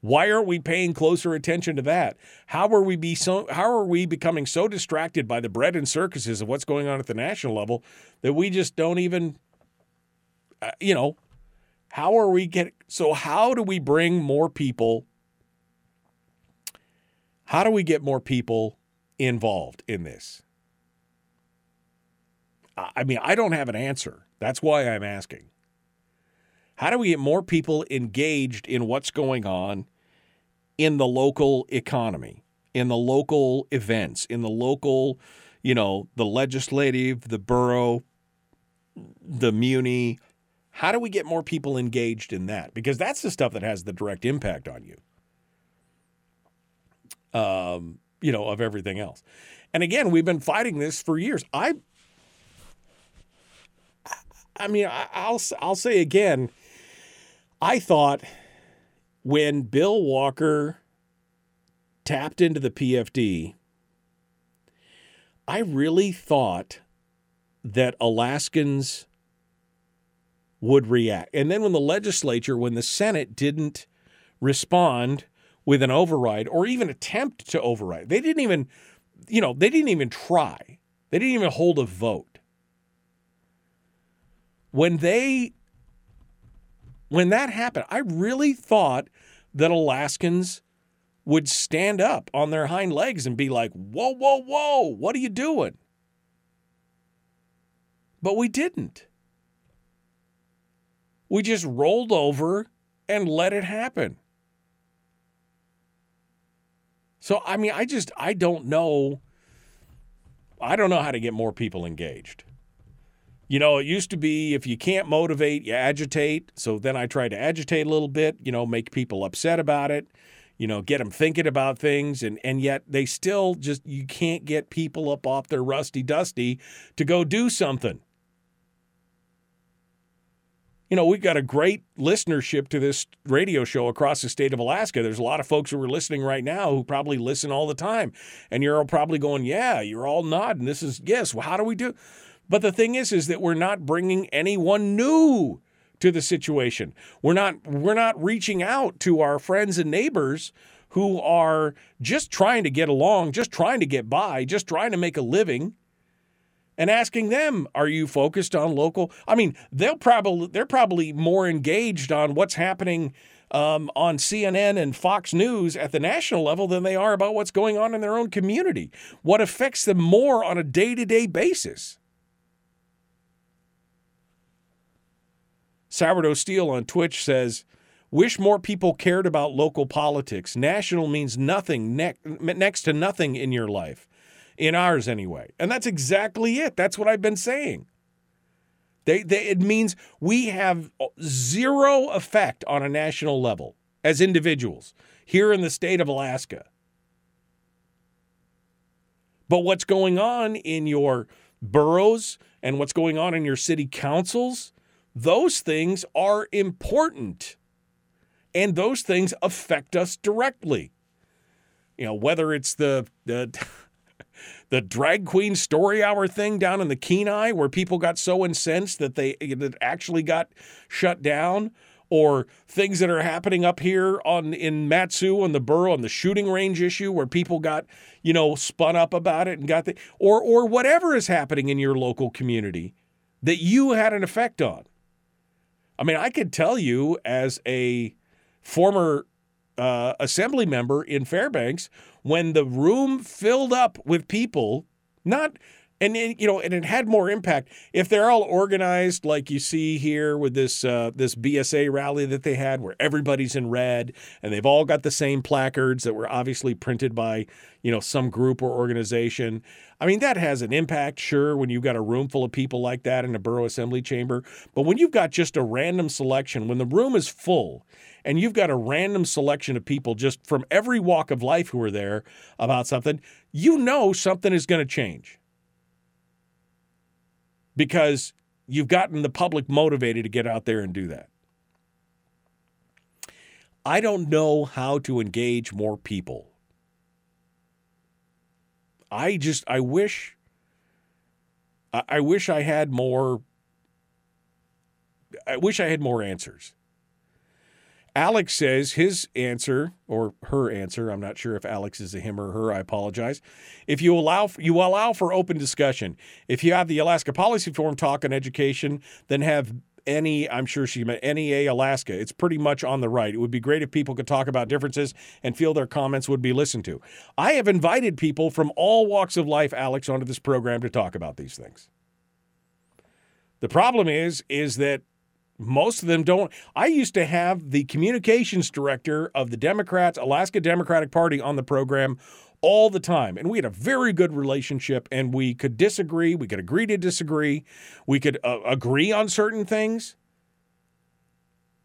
Why aren't we paying closer attention to that? How are we be so, how are we becoming so distracted by the bread and circuses of what's going on at the national level that we just don't even, uh, you know, how are we getting, so how do we bring more people How do we get more people involved in this? I mean, I don't have an answer. That's why I'm asking. How do we get more people engaged in what's going on in the local economy, in the local events, in the local, you know, the legislative, the borough, the muni? How do we get more people engaged in that? Because that's the stuff that has the direct impact on you. Um, you know, of everything else. And again, we've been fighting this for years. I, I mean, I, I'll, I'll say again, I thought when Bill Walker tapped into the P F D, I really thought that Alaskans would react. And then when the legislature, when the Senate didn't respond with an override or even attempt to override. They didn't even, you know, they didn't even try. They didn't even hold a vote. When they, when that happened, I really thought that Alaskans would stand up on their hind legs and be like, whoa, whoa, whoa, what are you doing? But we didn't. We just rolled over and let it happen. So, I mean, I just, I don't know, I don't know how to get more people engaged. You know, it used to be if you can't motivate, you agitate. So then I tried to agitate a little bit, you know, make people upset about it, you know, get them thinking about things. And, and yet they still just, you can't get people up off their rusty dusty to go do something. You know, we've got a great listenership to this radio show across the state of Alaska. There's a lot of folks who are listening right now who probably listen all the time. And you're all probably going, yeah, you're all nodding. This is, yes, well, how do we do? But the thing is, is that we're not bringing anyone new to the situation. We're not, we're not reaching out to our friends and neighbors who are just trying to get along, just trying to get by, just trying to make a living. And asking them, are you focused on local? I mean, they'll probably they're probably more engaged on what's happening um, on C N N and Fox News at the national level than they are about what's going on in their own community. What affects them more on a day-to-day basis? Sourdough Steel on Twitch says, wish more people cared about local politics. National means nothing, ne- next to nothing in your life. In ours, anyway. And that's exactly it. That's what I've been saying. They, they, it means we have zero effect on a national level as individuals here in the state of Alaska. But what's going on in your boroughs and what's going on in your city councils, those things are important. And those things affect us directly. You know, whether it's the... the The drag queen story hour thing down in the Kenai where people got so incensed that they that actually got shut down, or things that are happening up here on in Matsu on the Burro on the shooting range issue where people got, you know, spun up about it and got the or or whatever is happening in your local community that you had an effect on. I mean, I could tell you as a former uh, assembly member in Fairbanks, when the room filled up with people, not and it, you know, and it had more impact if they're all organized like you see here with this uh, this B S A rally that they had, where everybody's in red and they've all got the same placards that were obviously printed by, you know, some group or organization. I mean, that has an impact, sure, when you've got a room full of people like that in a borough assembly chamber. But when you've got just a random selection, when the room is full and you've got a random selection of people just from every walk of life who are there about something, you know something is going to change. Because you've gotten the public motivated to get out there and do that. I don't know how to engage more people. I just, I wish, I wish I had more, I wish I had more answers. Alex says his answer, or her answer, I'm not sure if Alex is a him or her, I apologize. If you allow you allow for open discussion, if you have the Alaska Policy Forum talk on education, then have any, I'm sure she meant N E A Alaska. It's pretty much on the right. It would be great if people could talk about differences and feel their comments would be listened to. I have invited people from all walks of life, Alex, onto this program to talk about these things. The problem is, is that most of them don't. I used to have the communications director of the Democrats, Alaska Democratic Party, on the program all the time. And we had a very good relationship, and we could disagree. We could agree to disagree. We could uh, agree on certain things.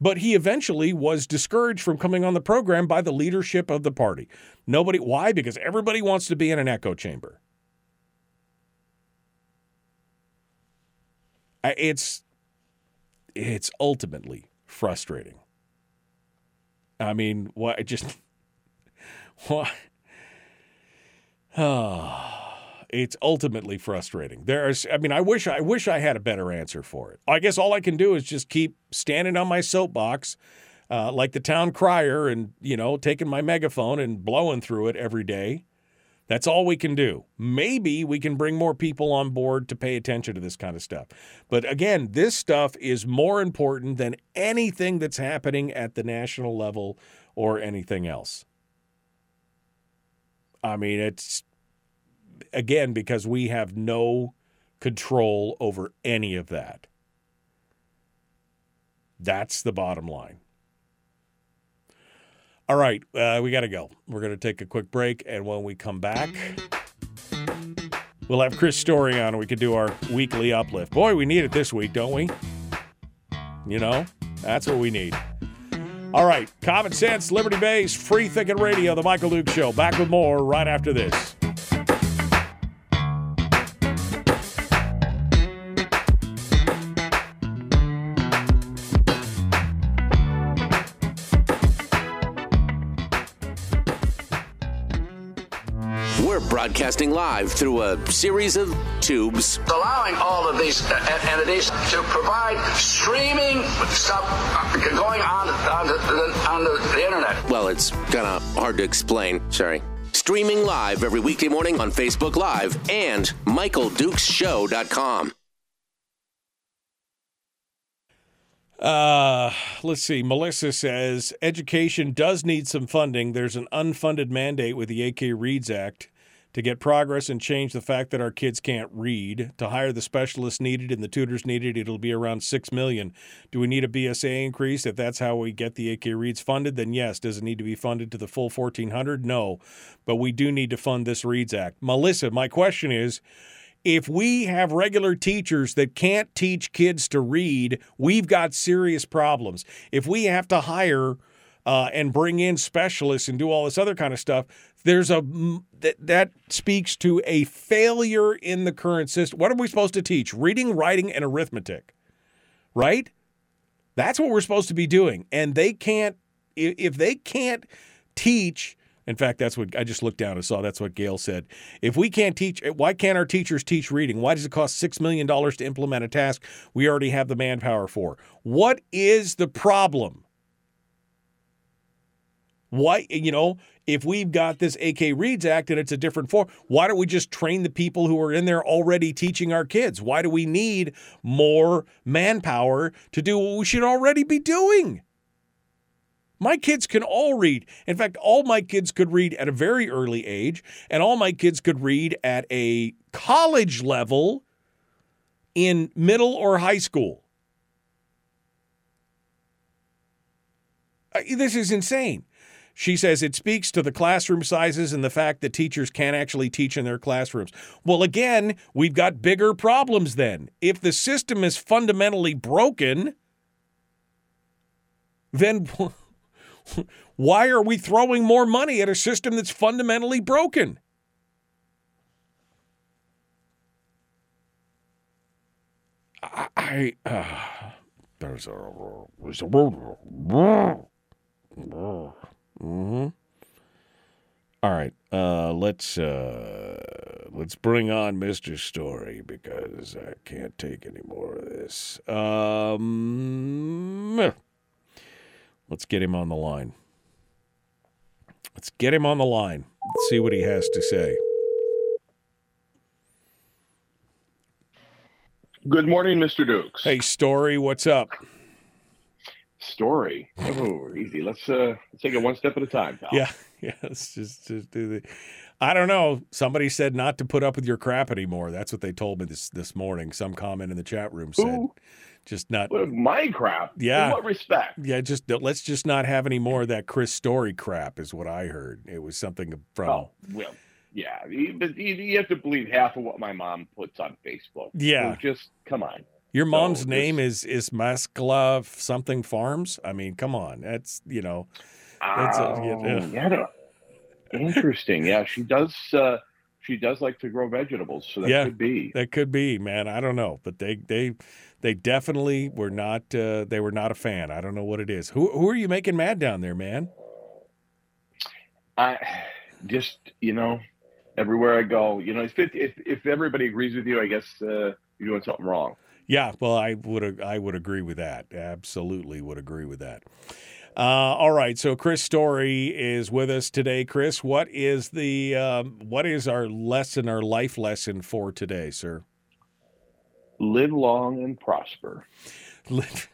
But he eventually was discouraged from coming on the program by the leadership of the party. Nobody. Why? Because everybody wants to be in an echo chamber. It's... It's ultimately frustrating. I mean, why just why? Oh, it's ultimately frustrating. There's, I mean, I wish I wish I had a better answer for it. I guess all I can do is just keep standing on my soapbox, uh, like the town crier, and you know, taking my megaphone and blowing through it every day. That's all we can do. Maybe we can bring more people on board to pay attention to this kind of stuff. But again, this stuff is more important than anything that's happening at the national level or anything else. I mean, it's, again, because we have no control over any of that. That's the bottom line. All right, uh, we got to go. We're going to take a quick break, and when we come back, we'll have Chris Story on, and we could do our weekly uplift. Boy, we need it this week, don't we? You know, that's what we need. All right, common sense, liberty-based, free thinking radio, The Michael Dukes Show. Back with more right after this. Broadcasting live through a series of tubes, allowing all of these entities to provide streaming stuff going on on the, on the, the internet. Well, it's kind of hard to explain. Sorry. Streaming live every weekday morning on Facebook Live and Michael Dukes Show dot com. Uh, let's see. Melissa says education does need some funding. There's an unfunded mandate with the A K Reads Act to get progress and change the fact that our kids can't read, to hire the specialists needed and the tutors needed, it'll be around six million dollars. Do we need a B S A increase? If that's how we get the A K Reads funded, then yes. Does it need to be funded to the full fourteen hundred dollars? No. But we do need to fund this Reads Act. Melissa, my question is, if we have regular teachers that can't teach kids to read, we've got serious problems. If we have to hire uh, and bring in specialists and do all this other kind of stuff, There's a that, that speaks to a failure in the current system. What are we supposed to teach? Reading, writing, and arithmetic, right? That's what we're supposed to be doing. And they can't, if they can't teach In fact, that's what I just looked down and saw. That's what Gail said. If we can't teach, why can't our teachers teach reading? Why does it cost six million dollars to implement a task we already have the manpower for? What is the problem? Why, you know, if we've got this A K Reads Act and it's a different form, why don't we just train the people who are in there already teaching our kids? Why do we need more manpower to do what we should already be doing? My kids can all read. In fact, all my kids could read at a very early age, and all my kids could read at a college level in middle or high school. This is insane. She says it speaks to the classroom sizes and the fact that teachers can't actually teach in their classrooms. Well, again, we've got bigger problems then. If the system is fundamentally broken, then why are we throwing more money at a system that's fundamentally broken? I... I uh, there's a... There's a Mm-hmm. All right, uh, let's uh, let's bring on Mister Story because I can't take any more of this. Um, let's get him on the line. Let's get him on the line. Let's see what he has to say. Good morning, Mister Dukes. Hey, Story, what's up? Story. Oh, easy. Let's uh, let's take it one step at a time, pal. Yeah, yeah. Let's just, just do the. I don't know. Somebody said not to put up with your crap anymore. That's what they told me this this morning. Some comment in the chat room said, Ooh, just not my crap. Yeah. In what respect? Yeah. Just let's just not have any more of that Chris Story crap is what I heard. It was something from. Oh, well, yeah. But you, you have to believe half of what my mom puts on Facebook. Yeah. So just come on. Your mom's so name is is Masklov something Farms. I mean, come on, that's you know, that's um, a, you know. Yeah, interesting. Yeah, she does. Uh, she does like to grow vegetables, so that yeah, could be. That could be, man. I don't know, but they they they definitely were not. Uh, they were not a fan. I don't know what it is. Who who are you making mad down there, man? I just you know, everywhere I go, you know, if it, if if everybody agrees with you, I guess uh, you're doing something wrong. Yeah, well, I would I would agree with that. Absolutely would agree with that. Uh, all right, so Chris Story is with us today. Chris, what is the um, what is our lesson, our life lesson for today, sir? Live long and prosper. Live,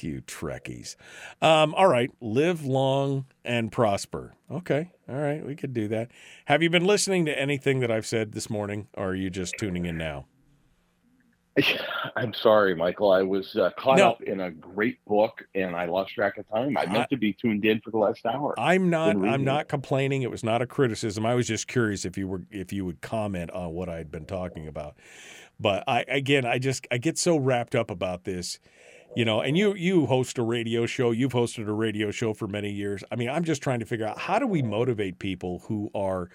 you Trekkies. Um, all right, live long and prosper. Okay, all right, we could do that. Have you been listening to anything that I've said this morning, or are you just tuning in now? I'm sorry, Michael. I was uh, caught no. up in a great book, and I lost track of time. I meant I, to be tuned in for the last hour. I'm not. I'm not it. complaining. It was not a criticism. I was just curious if you were, if you would comment on what I'd been talking about. But I, again, I just, I get so wrapped up about this, you know. And you, you host a radio show. You've hosted a radio show for many years. I mean, I'm just trying to figure out how do we motivate people who are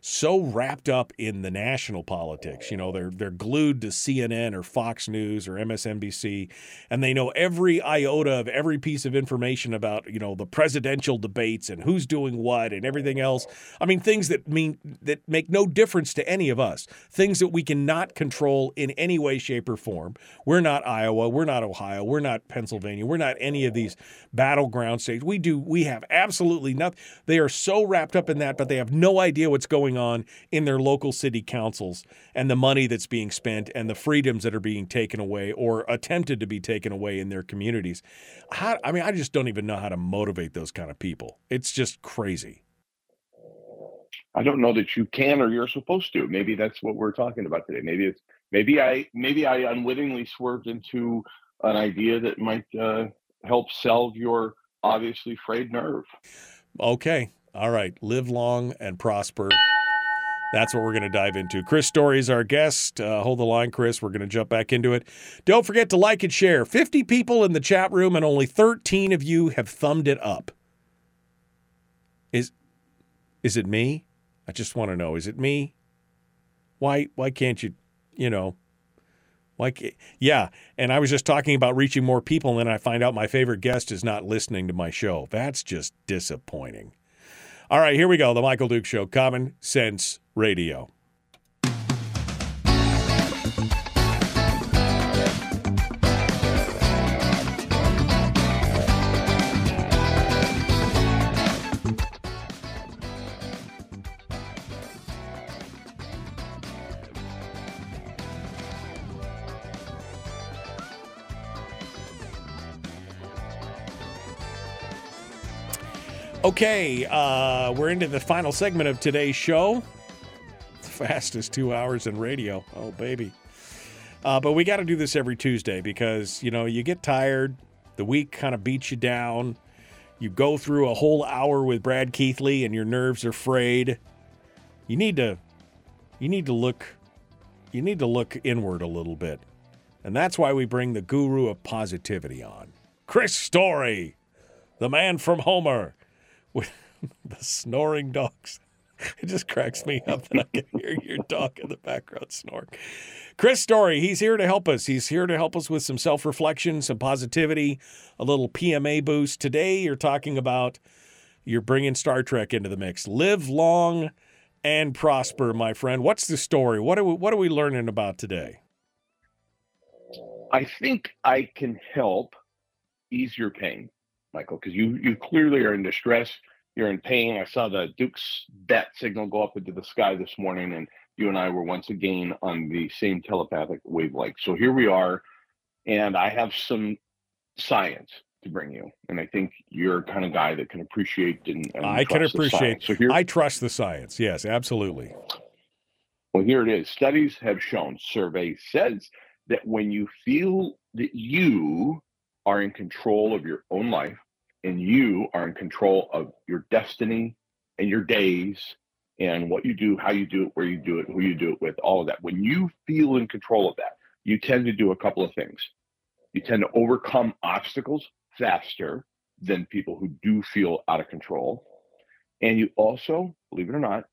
so wrapped up in the national politics. You know, they're they're glued to C N N or Fox News or M S N B C, and they know every iota of every piece of information about, you know, the presidential debates and who's doing what and everything else. I mean, things that mean that make no difference to any of us, things that we cannot control in any way, shape, or form. We're not Iowa. We're not Ohio. We're not Pennsylvania. We're not any of these battleground states. We do. We have absolutely nothing. They are so wrapped up in that, but they have no idea what's going on on in their local city councils and the money that's being spent and the freedoms that are being taken away or attempted to be taken away in their communities. How, I mean, I just don't even know how to motivate those kind of people. It's just crazy. I don't know that you can or you're supposed to. Maybe that's what we're talking about today. Maybe it's maybe I maybe I unwittingly swerved into an idea that might uh, help salve your obviously frayed nerve. Okay. All right. Live long and prosper. That's what we're going to dive into. Chris Story is our guest. Uh, hold the line, Chris. We're going to jump back into it. Don't forget to like and share. fifty people in the chat room, and only thirteen of you have thumbed it up. Is is it me? I just want to know. Is it me? Why why can't you, you know, why can't, yeah, and I was just talking about reaching more people, and then I find out my favorite guest is not listening to my show. That's just disappointing. All right, here we go. The Michael Dukes Show, Common Sense Radio. Okay, uh, we're into the final segment of today's show. The fastest two hours in radio. Oh, baby. Uh, but we got to do this every Tuesday because, you know, you get tired. The week kind of beats you down. You go through a whole hour with Brad Keithley and your nerves are frayed. You need to, you need to look, you need to look inward a little bit. And that's why we bring the guru of positivity on. Chris Story, the man from Homer. With the snoring dogs. It just cracks me up that I can hear your dog in the background snoring. Chris Story, he's here to help us. He's here to help us with some self-reflection, some positivity, a little P M A boost. Today you're talking about, you're bringing Star Trek into the mix. Live long and prosper, my friend. What's the story? What are we, what are we learning about today? I think I can help ease your pain, Michael, because you, you clearly are in distress. You're in pain. I saw the Duke's bat signal go up into the sky this morning, and you and I were once again on the same telepathic wavelength. So here we are, and I have some science to bring you, and I think you're kind of guy that can appreciate and, and I can appreciate. So here, I trust the science. Yes, absolutely. Well, here it is. Studies have shown, survey says, that when you feel that you are in control of your own life, and you are in control of your destiny and your days and what you do, how you do it, where you do it, who you do it with, all of that. When you feel in control of that, you tend to do a couple of things. You tend to overcome obstacles faster than people who do feel out of control. And you also, believe it or not,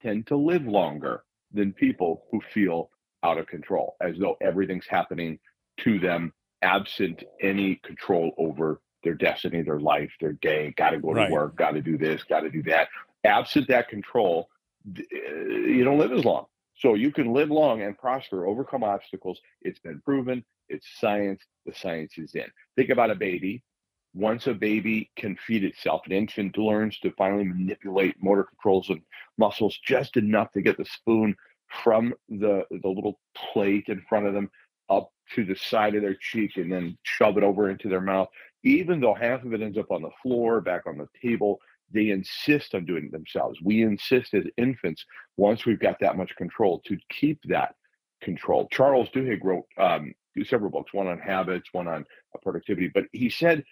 tend to live longer than people who feel out of control, as though everything's happening to them, absent any control over their destiny, their life, their day. Got to go to right. work, got to do this, got to do that. Absent that control, you don't live as long. So you can live long and prosper, overcome obstacles. It's been proven. It's science. The science is in. Think about a baby. Once a baby can feed itself, an infant learns to finally manipulate motor controls and muscles just enough to get the spoon from the, the little plate in front of them up to the side of their cheek and then shove it over into their mouth. Even though half of it ends up on the floor, back on the table, they insist on doing it themselves. We insist as infants, once we've got that much control, to keep that control. Charles Duhigg wrote um, several books, one on habits, one on productivity, but he said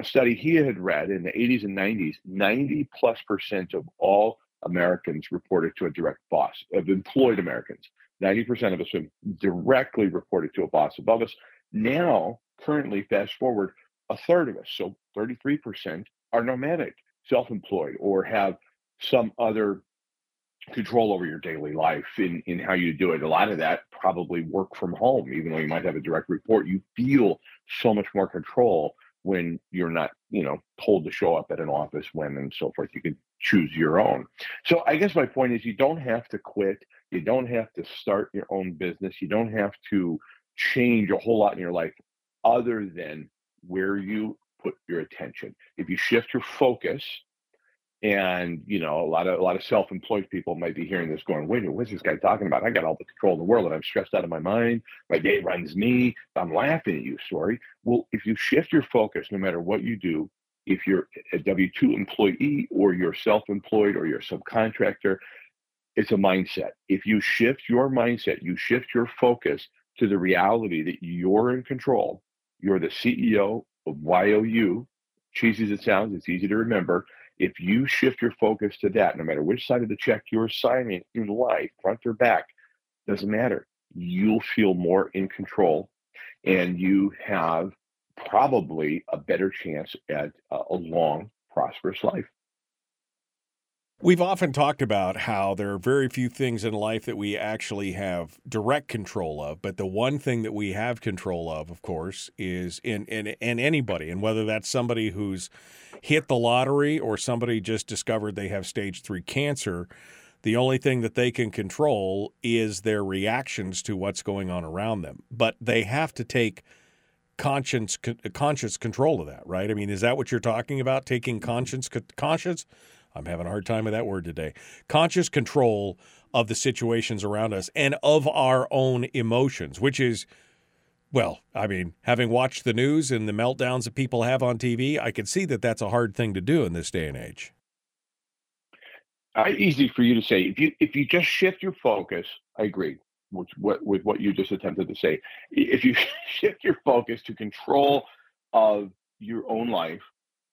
a study he had read in the eighties and nineties, ninety plus percent of all Americans reported to a direct boss, of employed Americans. ninety percent of us have directly reported to a boss above us. Now, currently, fast forward, a third of us, so thirty-three percent, are nomadic, self-employed, or have some other control over your daily life in, in how you do it. A lot of that probably work from home, even though you might have a direct report. You feel so much more control when you're not, you know, told to show up at an office when and so forth. You can choose your own. So I guess my point is you don't have to quit. You don't have to start your own business. You don't have to change a whole lot in your life other than where you put your attention. If you shift your focus, and, you know, a lot of a lot of self-employed people might be hearing this going, wait, what's this guy talking about? I got all the control in the world and I'm stressed out of my mind. My day runs me. I'm laughing at you, Story. Well, if you shift your focus, no matter what you do, if you're a W two employee or you're self-employed or you're a subcontractor, it's a mindset. If you shift your mindset, you shift your focus to the reality that you're in control. You're the C E O of Y O U. Cheesy as it sounds, it's easy to remember. If you shift your focus to that, no matter which side of the check you're signing in life, front or back, doesn't matter. You'll feel more in control, and you have probably a better chance at a long, prosperous life. We've often talked about how there are very few things in life that we actually have direct control of, but the one thing that we have control of, of course, is in in, in anybody, and whether that's somebody who's hit the lottery or somebody just discovered they have stage three cancer, the only thing that they can control is their reactions to what's going on around them. But they have to take conscience conscious control of that, right? I mean, is that what you're talking about, taking conscience conscious? I'm having a hard time with that word today. Conscious control of the situations around us and of our own emotions, which is, well, I mean, having watched the news and the meltdowns that people have on T V, I can see that that's a hard thing to do in this day and age. Uh, easy for you to say. If you if you just shift your focus, I agree with what, with what you just attempted to say. If you shift your focus to control of your own life,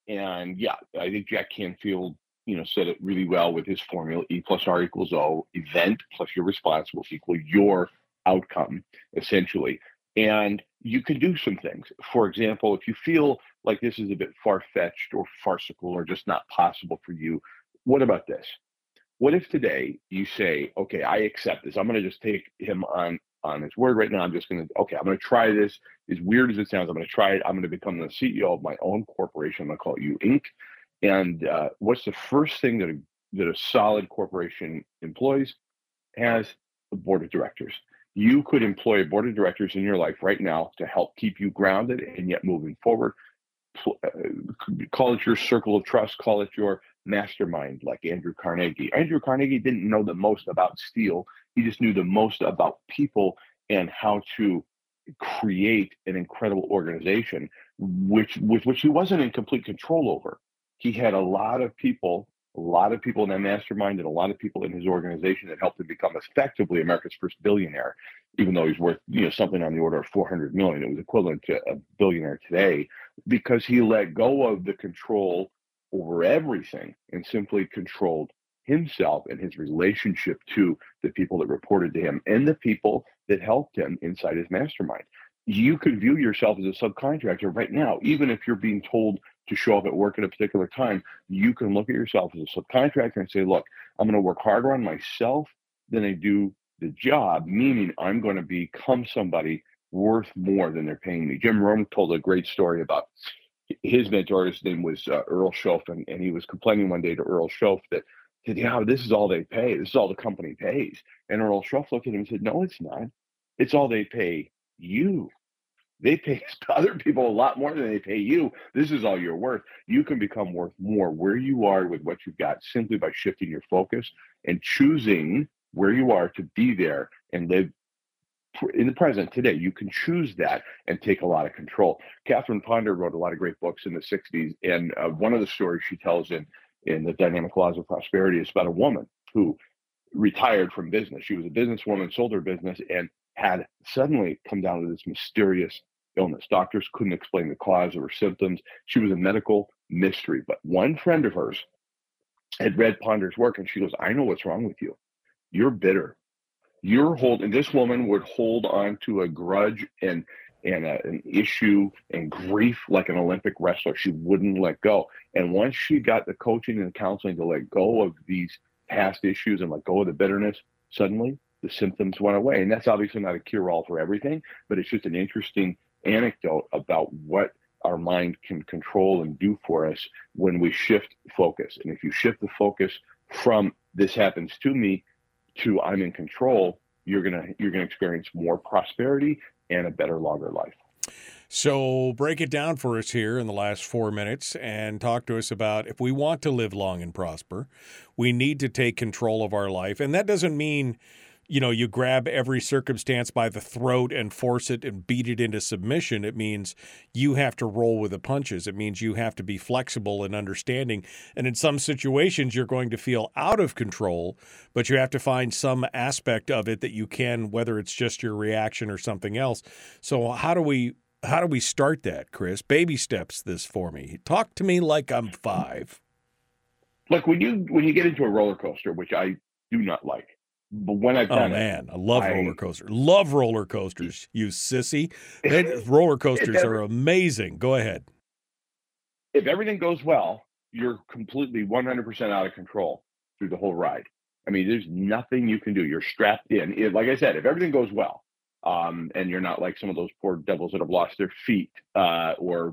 and yeah, I think Jack Canfield, you know, said it really well with his formula, E plus R equals O, event plus your response will equal your outcome, essentially. And you can do some things. For example, if you feel like this is a bit far-fetched or farcical or just not possible for you, what about this? What if today you say, okay, I accept this. I'm going to just take him on, on his word right now. I'm just going to, okay, I'm going to try this. As weird as it sounds, I'm going to try it. I'm going to become the C E O of my own corporation. I'm going to call it U Incorporated. And uh, what's the first thing that a, that a solid corporation employs? Has a board of directors. You could employ a board of directors in your life right now to help keep you grounded and yet moving forward. Pl- uh, call it your circle of trust. Call it your mastermind, like Andrew Carnegie. Andrew Carnegie didn't know the most about steel. He just knew the most about people and how to create an incredible organization, which with which he wasn't in complete control over. He had a lot of people, a lot of people in that mastermind and a lot of people in his organization that helped him become effectively America's first billionaire, even though he's worth, you know, something on the order of four hundred million dollars. It was equivalent to a billionaire today because he let go of the control over everything and simply controlled himself and his relationship to the people that reported to him and the people that helped him inside his mastermind. You could view yourself as a subcontractor right now, even if you're being told to show up at work at a particular time. You can look at yourself as a subcontractor and say, look, I'm going to work harder on myself than I do the job, meaning I'm going to become somebody worth more than they're paying me. Jim Rome told a great story about his mentor. His name was uh, Earl Schoff, and, and he was complaining one day to Earl Schoff that, said, yeah, this is all they pay. This is all the company pays. And Earl Schoff looked at him and said, no, it's not. It's all they pay you. They pay other people a lot more than they pay you. This is all you're worth. You can become worth more where you are with what you've got simply by shifting your focus and choosing where you are to be there and live in the present today. You can choose that and take a lot of control. Catherine Ponder wrote a lot of great books in the sixties. And uh, one of the stories she tells in, in The Dynamic Laws of Prosperity is about a woman who retired from business. She was a businesswoman, sold her business, and had suddenly come down with this mysterious illness. Doctors couldn't explain the cause of her symptoms. She was a medical mystery. But one friend of hers had read Ponder's work, and she goes, I know what's wrong with you. You're bitter. You're holding, and this woman would hold on to a grudge and and a, an issue and grief like an Olympic wrestler. She wouldn't let go. And once she got the coaching and the counseling to let go of these past issues and let go of the bitterness, suddenly the symptoms went away. And that's obviously not a cure-all for everything, but it's just an interesting anecdote about what our mind can control and do for us when we shift focus. And if you shift the focus from this happens to me to I'm in control, you're gonna you're gonna experience more prosperity and a better, longer life. So break it down for us here in the last four minutes and talk to us about if we want to live long and prosper, we need to take control of our life. And that doesn't mean, you know, you grab every circumstance by the throat and force it and beat it into submission. It means you have to roll with the punches. It means you have to be flexible and understanding. And in some situations, you're going to feel out of control, but you have to find some aspect of it that you can, whether it's just your reaction or something else. So how do we how do we start that, Chris? Baby steps this for me. Talk to me like I'm five. Look, when you when you get into a roller coaster, which I do not like, but when I've done oh, man, it, I love I, roller coasters. Love roller coasters, you sissy. It, roller coasters it, are amazing. Go ahead. If everything goes well, you're completely one hundred percent out of control. through the whole ride. I mean, there's nothing you can do. You're strapped in. It, like I said, if everything goes well, um, and you're not like some of those poor devils that have lost their feet uh, or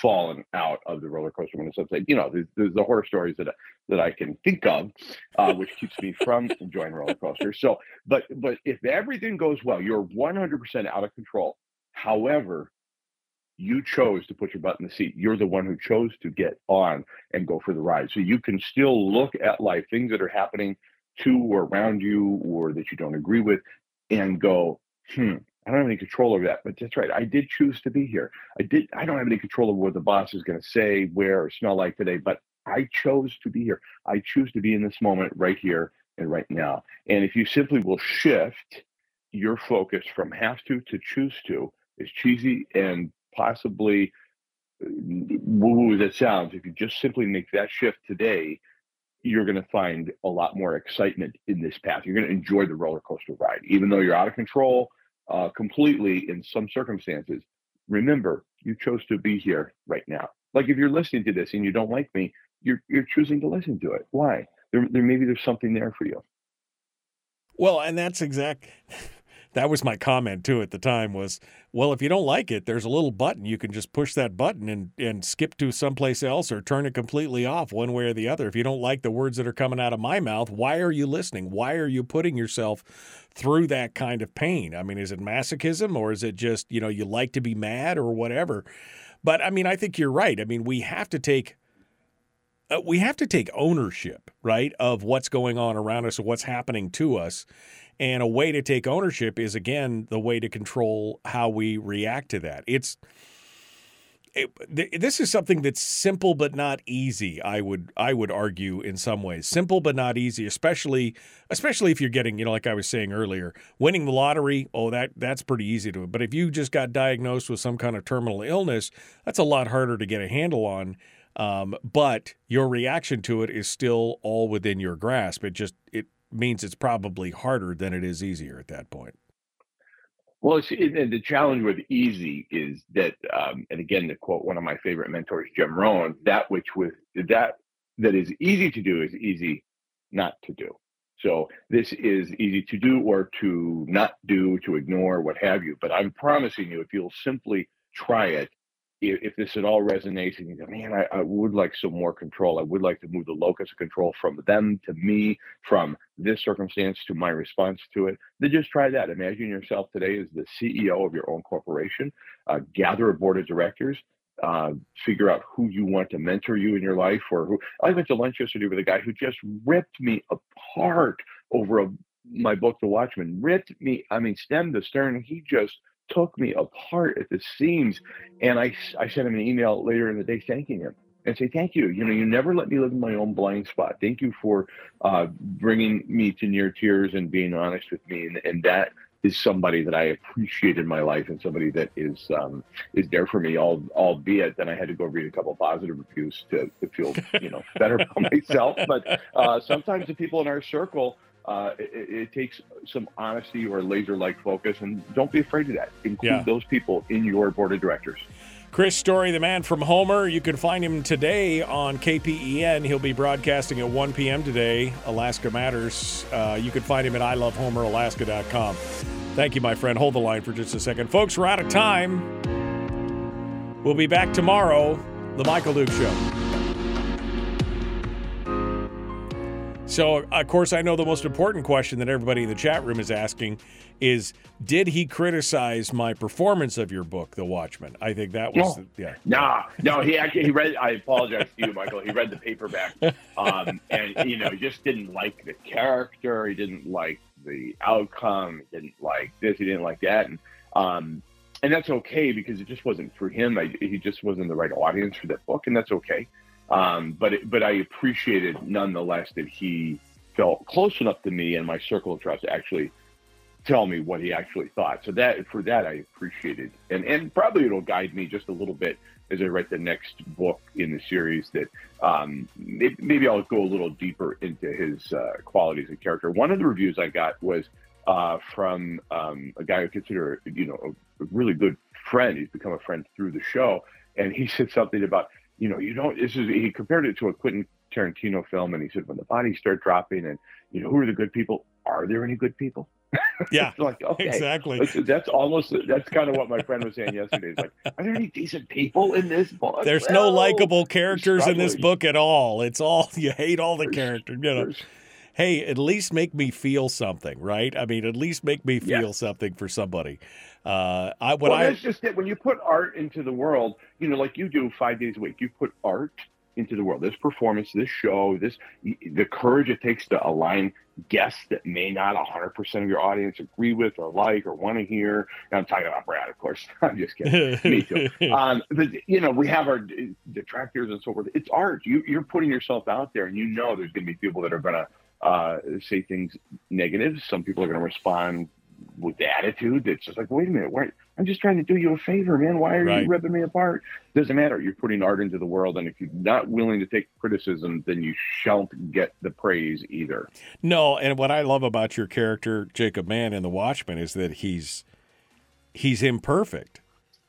fallen out of the roller coaster when it's upside, you know, there's, there's the horror stories that that I can think of, uh, which keeps me from enjoying roller coasters. So, but but if everything goes well, you're one hundred percent out of control. However, you chose to put your butt in the seat. You're the one who chose to get on and go for the ride. So you can still look at life, things that are happening to or around you or that you don't agree with, and go, hmm, I don't have any control over that. But that's right. I did choose to be here. I did. I don't have any control over what the boss is going to say, wear, or smell like today, but I chose to be here. I choose to be in this moment right here and right now. And if you simply will shift your focus from have to to choose to, as cheesy and possibly woo-woo that sounds, if you just simply make that shift today, you're going to find a lot more excitement in this path. You're going to enjoy the roller coaster ride, even though you're out of control uh, completely in some circumstances. Remember, you chose to be here right now. Like if you're listening to this and you don't like me, you're you're choosing to listen to it. Why? There, there maybe there's something there for you. Well, and that's exact. That was my comment too at the time was, well, if you don't like it, there's a little button. You can just push that button and, and skip to someplace else or turn it completely off one way or the other. If you don't like the words that are coming out of my mouth, why are you listening? Why are you putting yourself through that kind of pain? I mean, is it masochism or is it just, you know, you like to be mad or whatever? But I mean, I think you're right. I mean, we have to take uh, we have to take ownership, right, of what's going on around us, what's happening to us. And a way to take ownership is, again, the way to control how we react to that. It's it, th- this is something that's simple but not easy, I would I would argue in some ways. Simple but not easy, especially especially if you're getting, you know, like I was saying earlier, winning the lottery, oh, that that's pretty easy to do. But if you just got diagnosed with some kind of terminal illness, that's a lot harder to get a handle on. Um, but your reaction to it is still all within your grasp. It just – it. means it's probably harder than it is easier at that point. Well, it's, and the challenge with easy is that, um, and again, to quote one of my favorite mentors, Jim Rohn, that which with that that is easy to do is easy not to do. So this is easy to do or to not do, to ignore, what have you. But I'm promising you, if you'll simply try it, if this at all resonates and you go, man, I, I would like some more control. I would like to move the locus of control from them to me, from this circumstance to my response to it, then just try that. Imagine yourself today as the C E O of your own corporation, uh, gather a board of directors, uh, figure out who you want to mentor you in your life or who. I went to lunch yesterday with a guy who just ripped me apart over a, my book, The Watchman, ripped me, I mean, stem to stern. He just took me apart at the seams, and I, I sent him an email later in the day thanking him and say, thank you. You know, you never let me live in my own blind spot. Thank you for uh, bringing me to near tears and being honest with me. And, and that is somebody that I appreciate in my life and somebody that is um, is there for me, all, albeit that I had to go read a couple of positive reviews to, to feel, you know, better about myself. But uh, sometimes the people in our circle, Uh, it, it takes some honesty or laser-like focus, and don't be afraid of that. Include yeah. those people in your board of directors. Chris Story, the man from Homer. You can find him today on K P E N. He'll be broadcasting at one p.m. today, Alaska Matters. Uh, you can find him at I love Homer Alaska dot com. Thank you, my friend. Hold the line for just a second. Folks, we're out of time. We'll be back tomorrow. The Michael Dukes Show. So, of course, I know the most important question that everybody in the chat room is asking is, did he criticize my performance of your book, The Watchman? I think that was... No, the, yeah. nah, no, he actually he read... I apologize to you, Michael. He read the paperback. Um, and, you know, he just didn't like the character. He didn't like the outcome. He didn't like this. He didn't like that. And, um, and that's okay, because it just wasn't for him. I, he just wasn't the right audience for that book, and that's okay. Um, but it, but I appreciated nonetheless that he felt close enough to me and my circle of trust to actually tell me what he actually thought. So that for that I appreciated, and and probably it'll guide me just a little bit as I write the next book in the series. That um, maybe, maybe I'll go a little deeper into his uh, qualities and character. One of the reviews I got was uh, from um, a guy I consider you know a really good friend. He's become a friend through the show, and he said something about, you know, you don't, this is, he compared it to a Quentin Tarantino film, and he said, when the bodies start dropping, and you know, who are the good people? Are there any good people? Yeah, like, okay, exactly. That's almost, that's kind of what my friend was saying yesterday. It's like, are there any decent people in this book? There's well, no likable characters in this book at all. It's all, you hate all the characters. You know, hey, at least make me feel something, right? I mean, at least make me feel yeah. something for somebody. Uh, I when well, I that's just it. When you put art into the world, you know, like you do five days a week, you put art into the world. This performance, this show, this the courage it takes to align guests that may not one hundred percent of your audience agree with or like or want to hear. And I'm talking about Brad, of course. I'm just kidding. Me too. Um, but, you know, we have our detractors and so forth. It's art. You, you're putting yourself out there, and you know there's going to be people that are going to uh, say things negative. Some people are going to respond with the attitude that's just like, wait a minute, why, I'm just trying to do you a favor, man. Why are right. you ripping me apart? Doesn't matter. You're putting art into the world, and if you're not willing to take criticism, then you shan't get the praise either. No, and what I love about your character, Jacob Mann, in The Watchman, is that he's he's imperfect.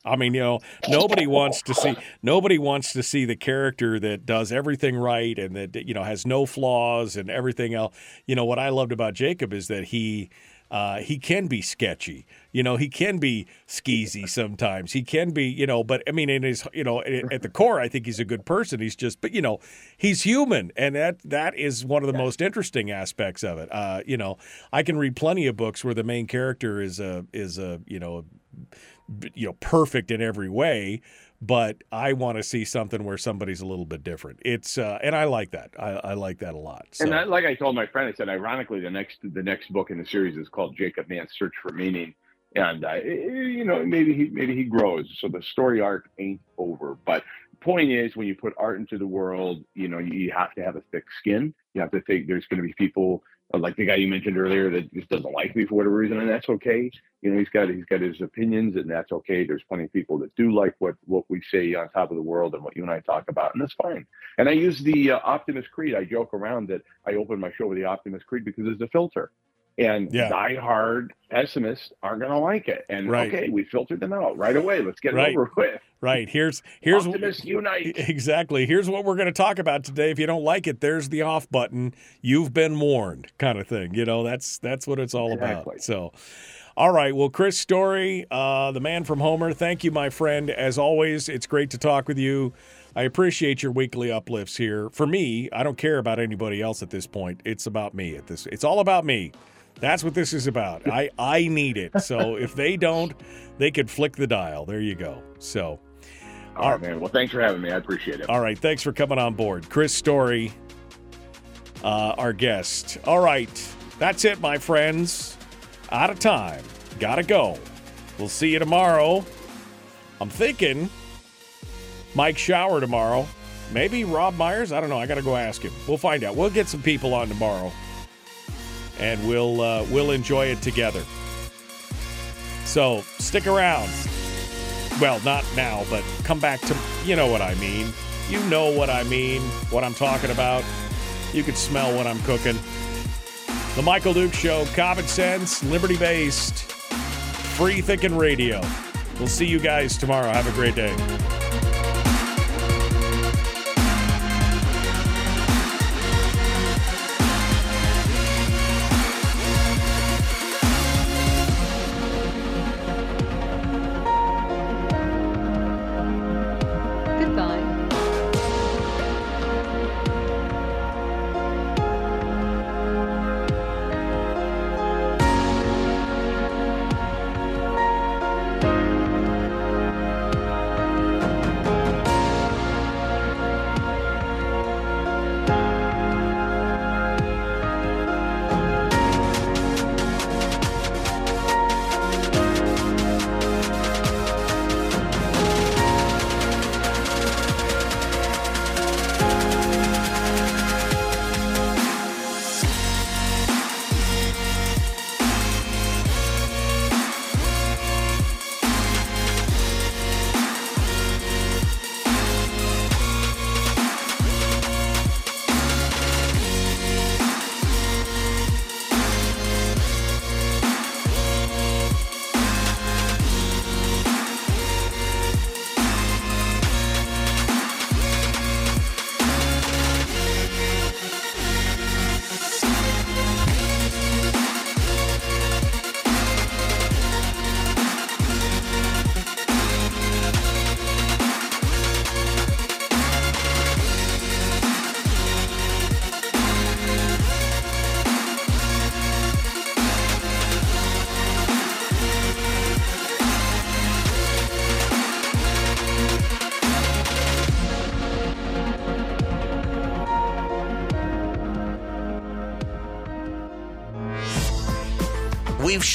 I mean, you know, nobody wants to see nobody wants to see the character that does everything right and that, you know, has no flaws and everything else. You know, what I loved about Jacob is that he Uh, he can be sketchy, you know, he can be skeezy sometimes, he can be, you know, but I mean, in his, you know, at the core, I think he's a good person. He's just, but you know, he's human. And that, that is one of the yeah. most interesting aspects of it. Uh, you know, I can read plenty of books where the main character is a, is a, you know, you know, perfect in every way, but I want to see something where somebody's a little bit different. It's uh, and I like that. I, I like that a lot. So. And I, like I told my friend, I said, ironically, the next the next book in the series is called Jacob Mann's Search for Meaning, and uh, you know, maybe he maybe he grows. So the story arc ain't over. But point is, when you put art into the world, you know, you have to have a thick skin. You have to think there's going to be people like the guy you mentioned earlier that just doesn't like me for whatever reason, and that's okay. You know, he's got he's got his opinions, and that's okay. There's plenty of people that do like what what we say on Top of the World and what you and I talk about, and that's fine. And I use the uh, Optimist Creed. I joke around that I open my show with the Optimist Creed because it's a filter, and yeah. diehard pessimists aren't going to like it. And right. okay, we filtered them out right away. Let's get right. it over with. Right. Here's here's Optimist Unite. Exactly. Here's what we're going to talk about today. If you don't like it, there's the off button. You've been warned, kind of thing. You know, that's that's what it's all exactly. about. So, all right. Well, Chris Story, uh, the man from Homer, thank you, my friend. As always, it's great to talk with you. I appreciate your weekly uplifts here. For me, I don't care about anybody else at this point. It's about me at this. It's all about me. That's what this is about. I, I need it. So if they don't, they could flick the dial. There you go. So. All right, man. Well, thanks for having me. I appreciate it. All right. Thanks for coming on board. Chris Story, uh, our guest. All right. That's it, my friends. Out of time. Gotta go. We'll see you tomorrow. I'm thinking Mike Shower tomorrow. Maybe Rob Myers. I don't know. I got to go ask him. We'll find out. We'll get some people on tomorrow. And we'll uh, we'll enjoy it together. So stick around. Well, not now, but come back to, you know what I mean. You know what I mean, what I'm talking about. You can smell what I'm cooking. The Michael Dukes Show, common sense, liberty-based, free-thinking radio. We'll see you guys tomorrow. Have a great day. We've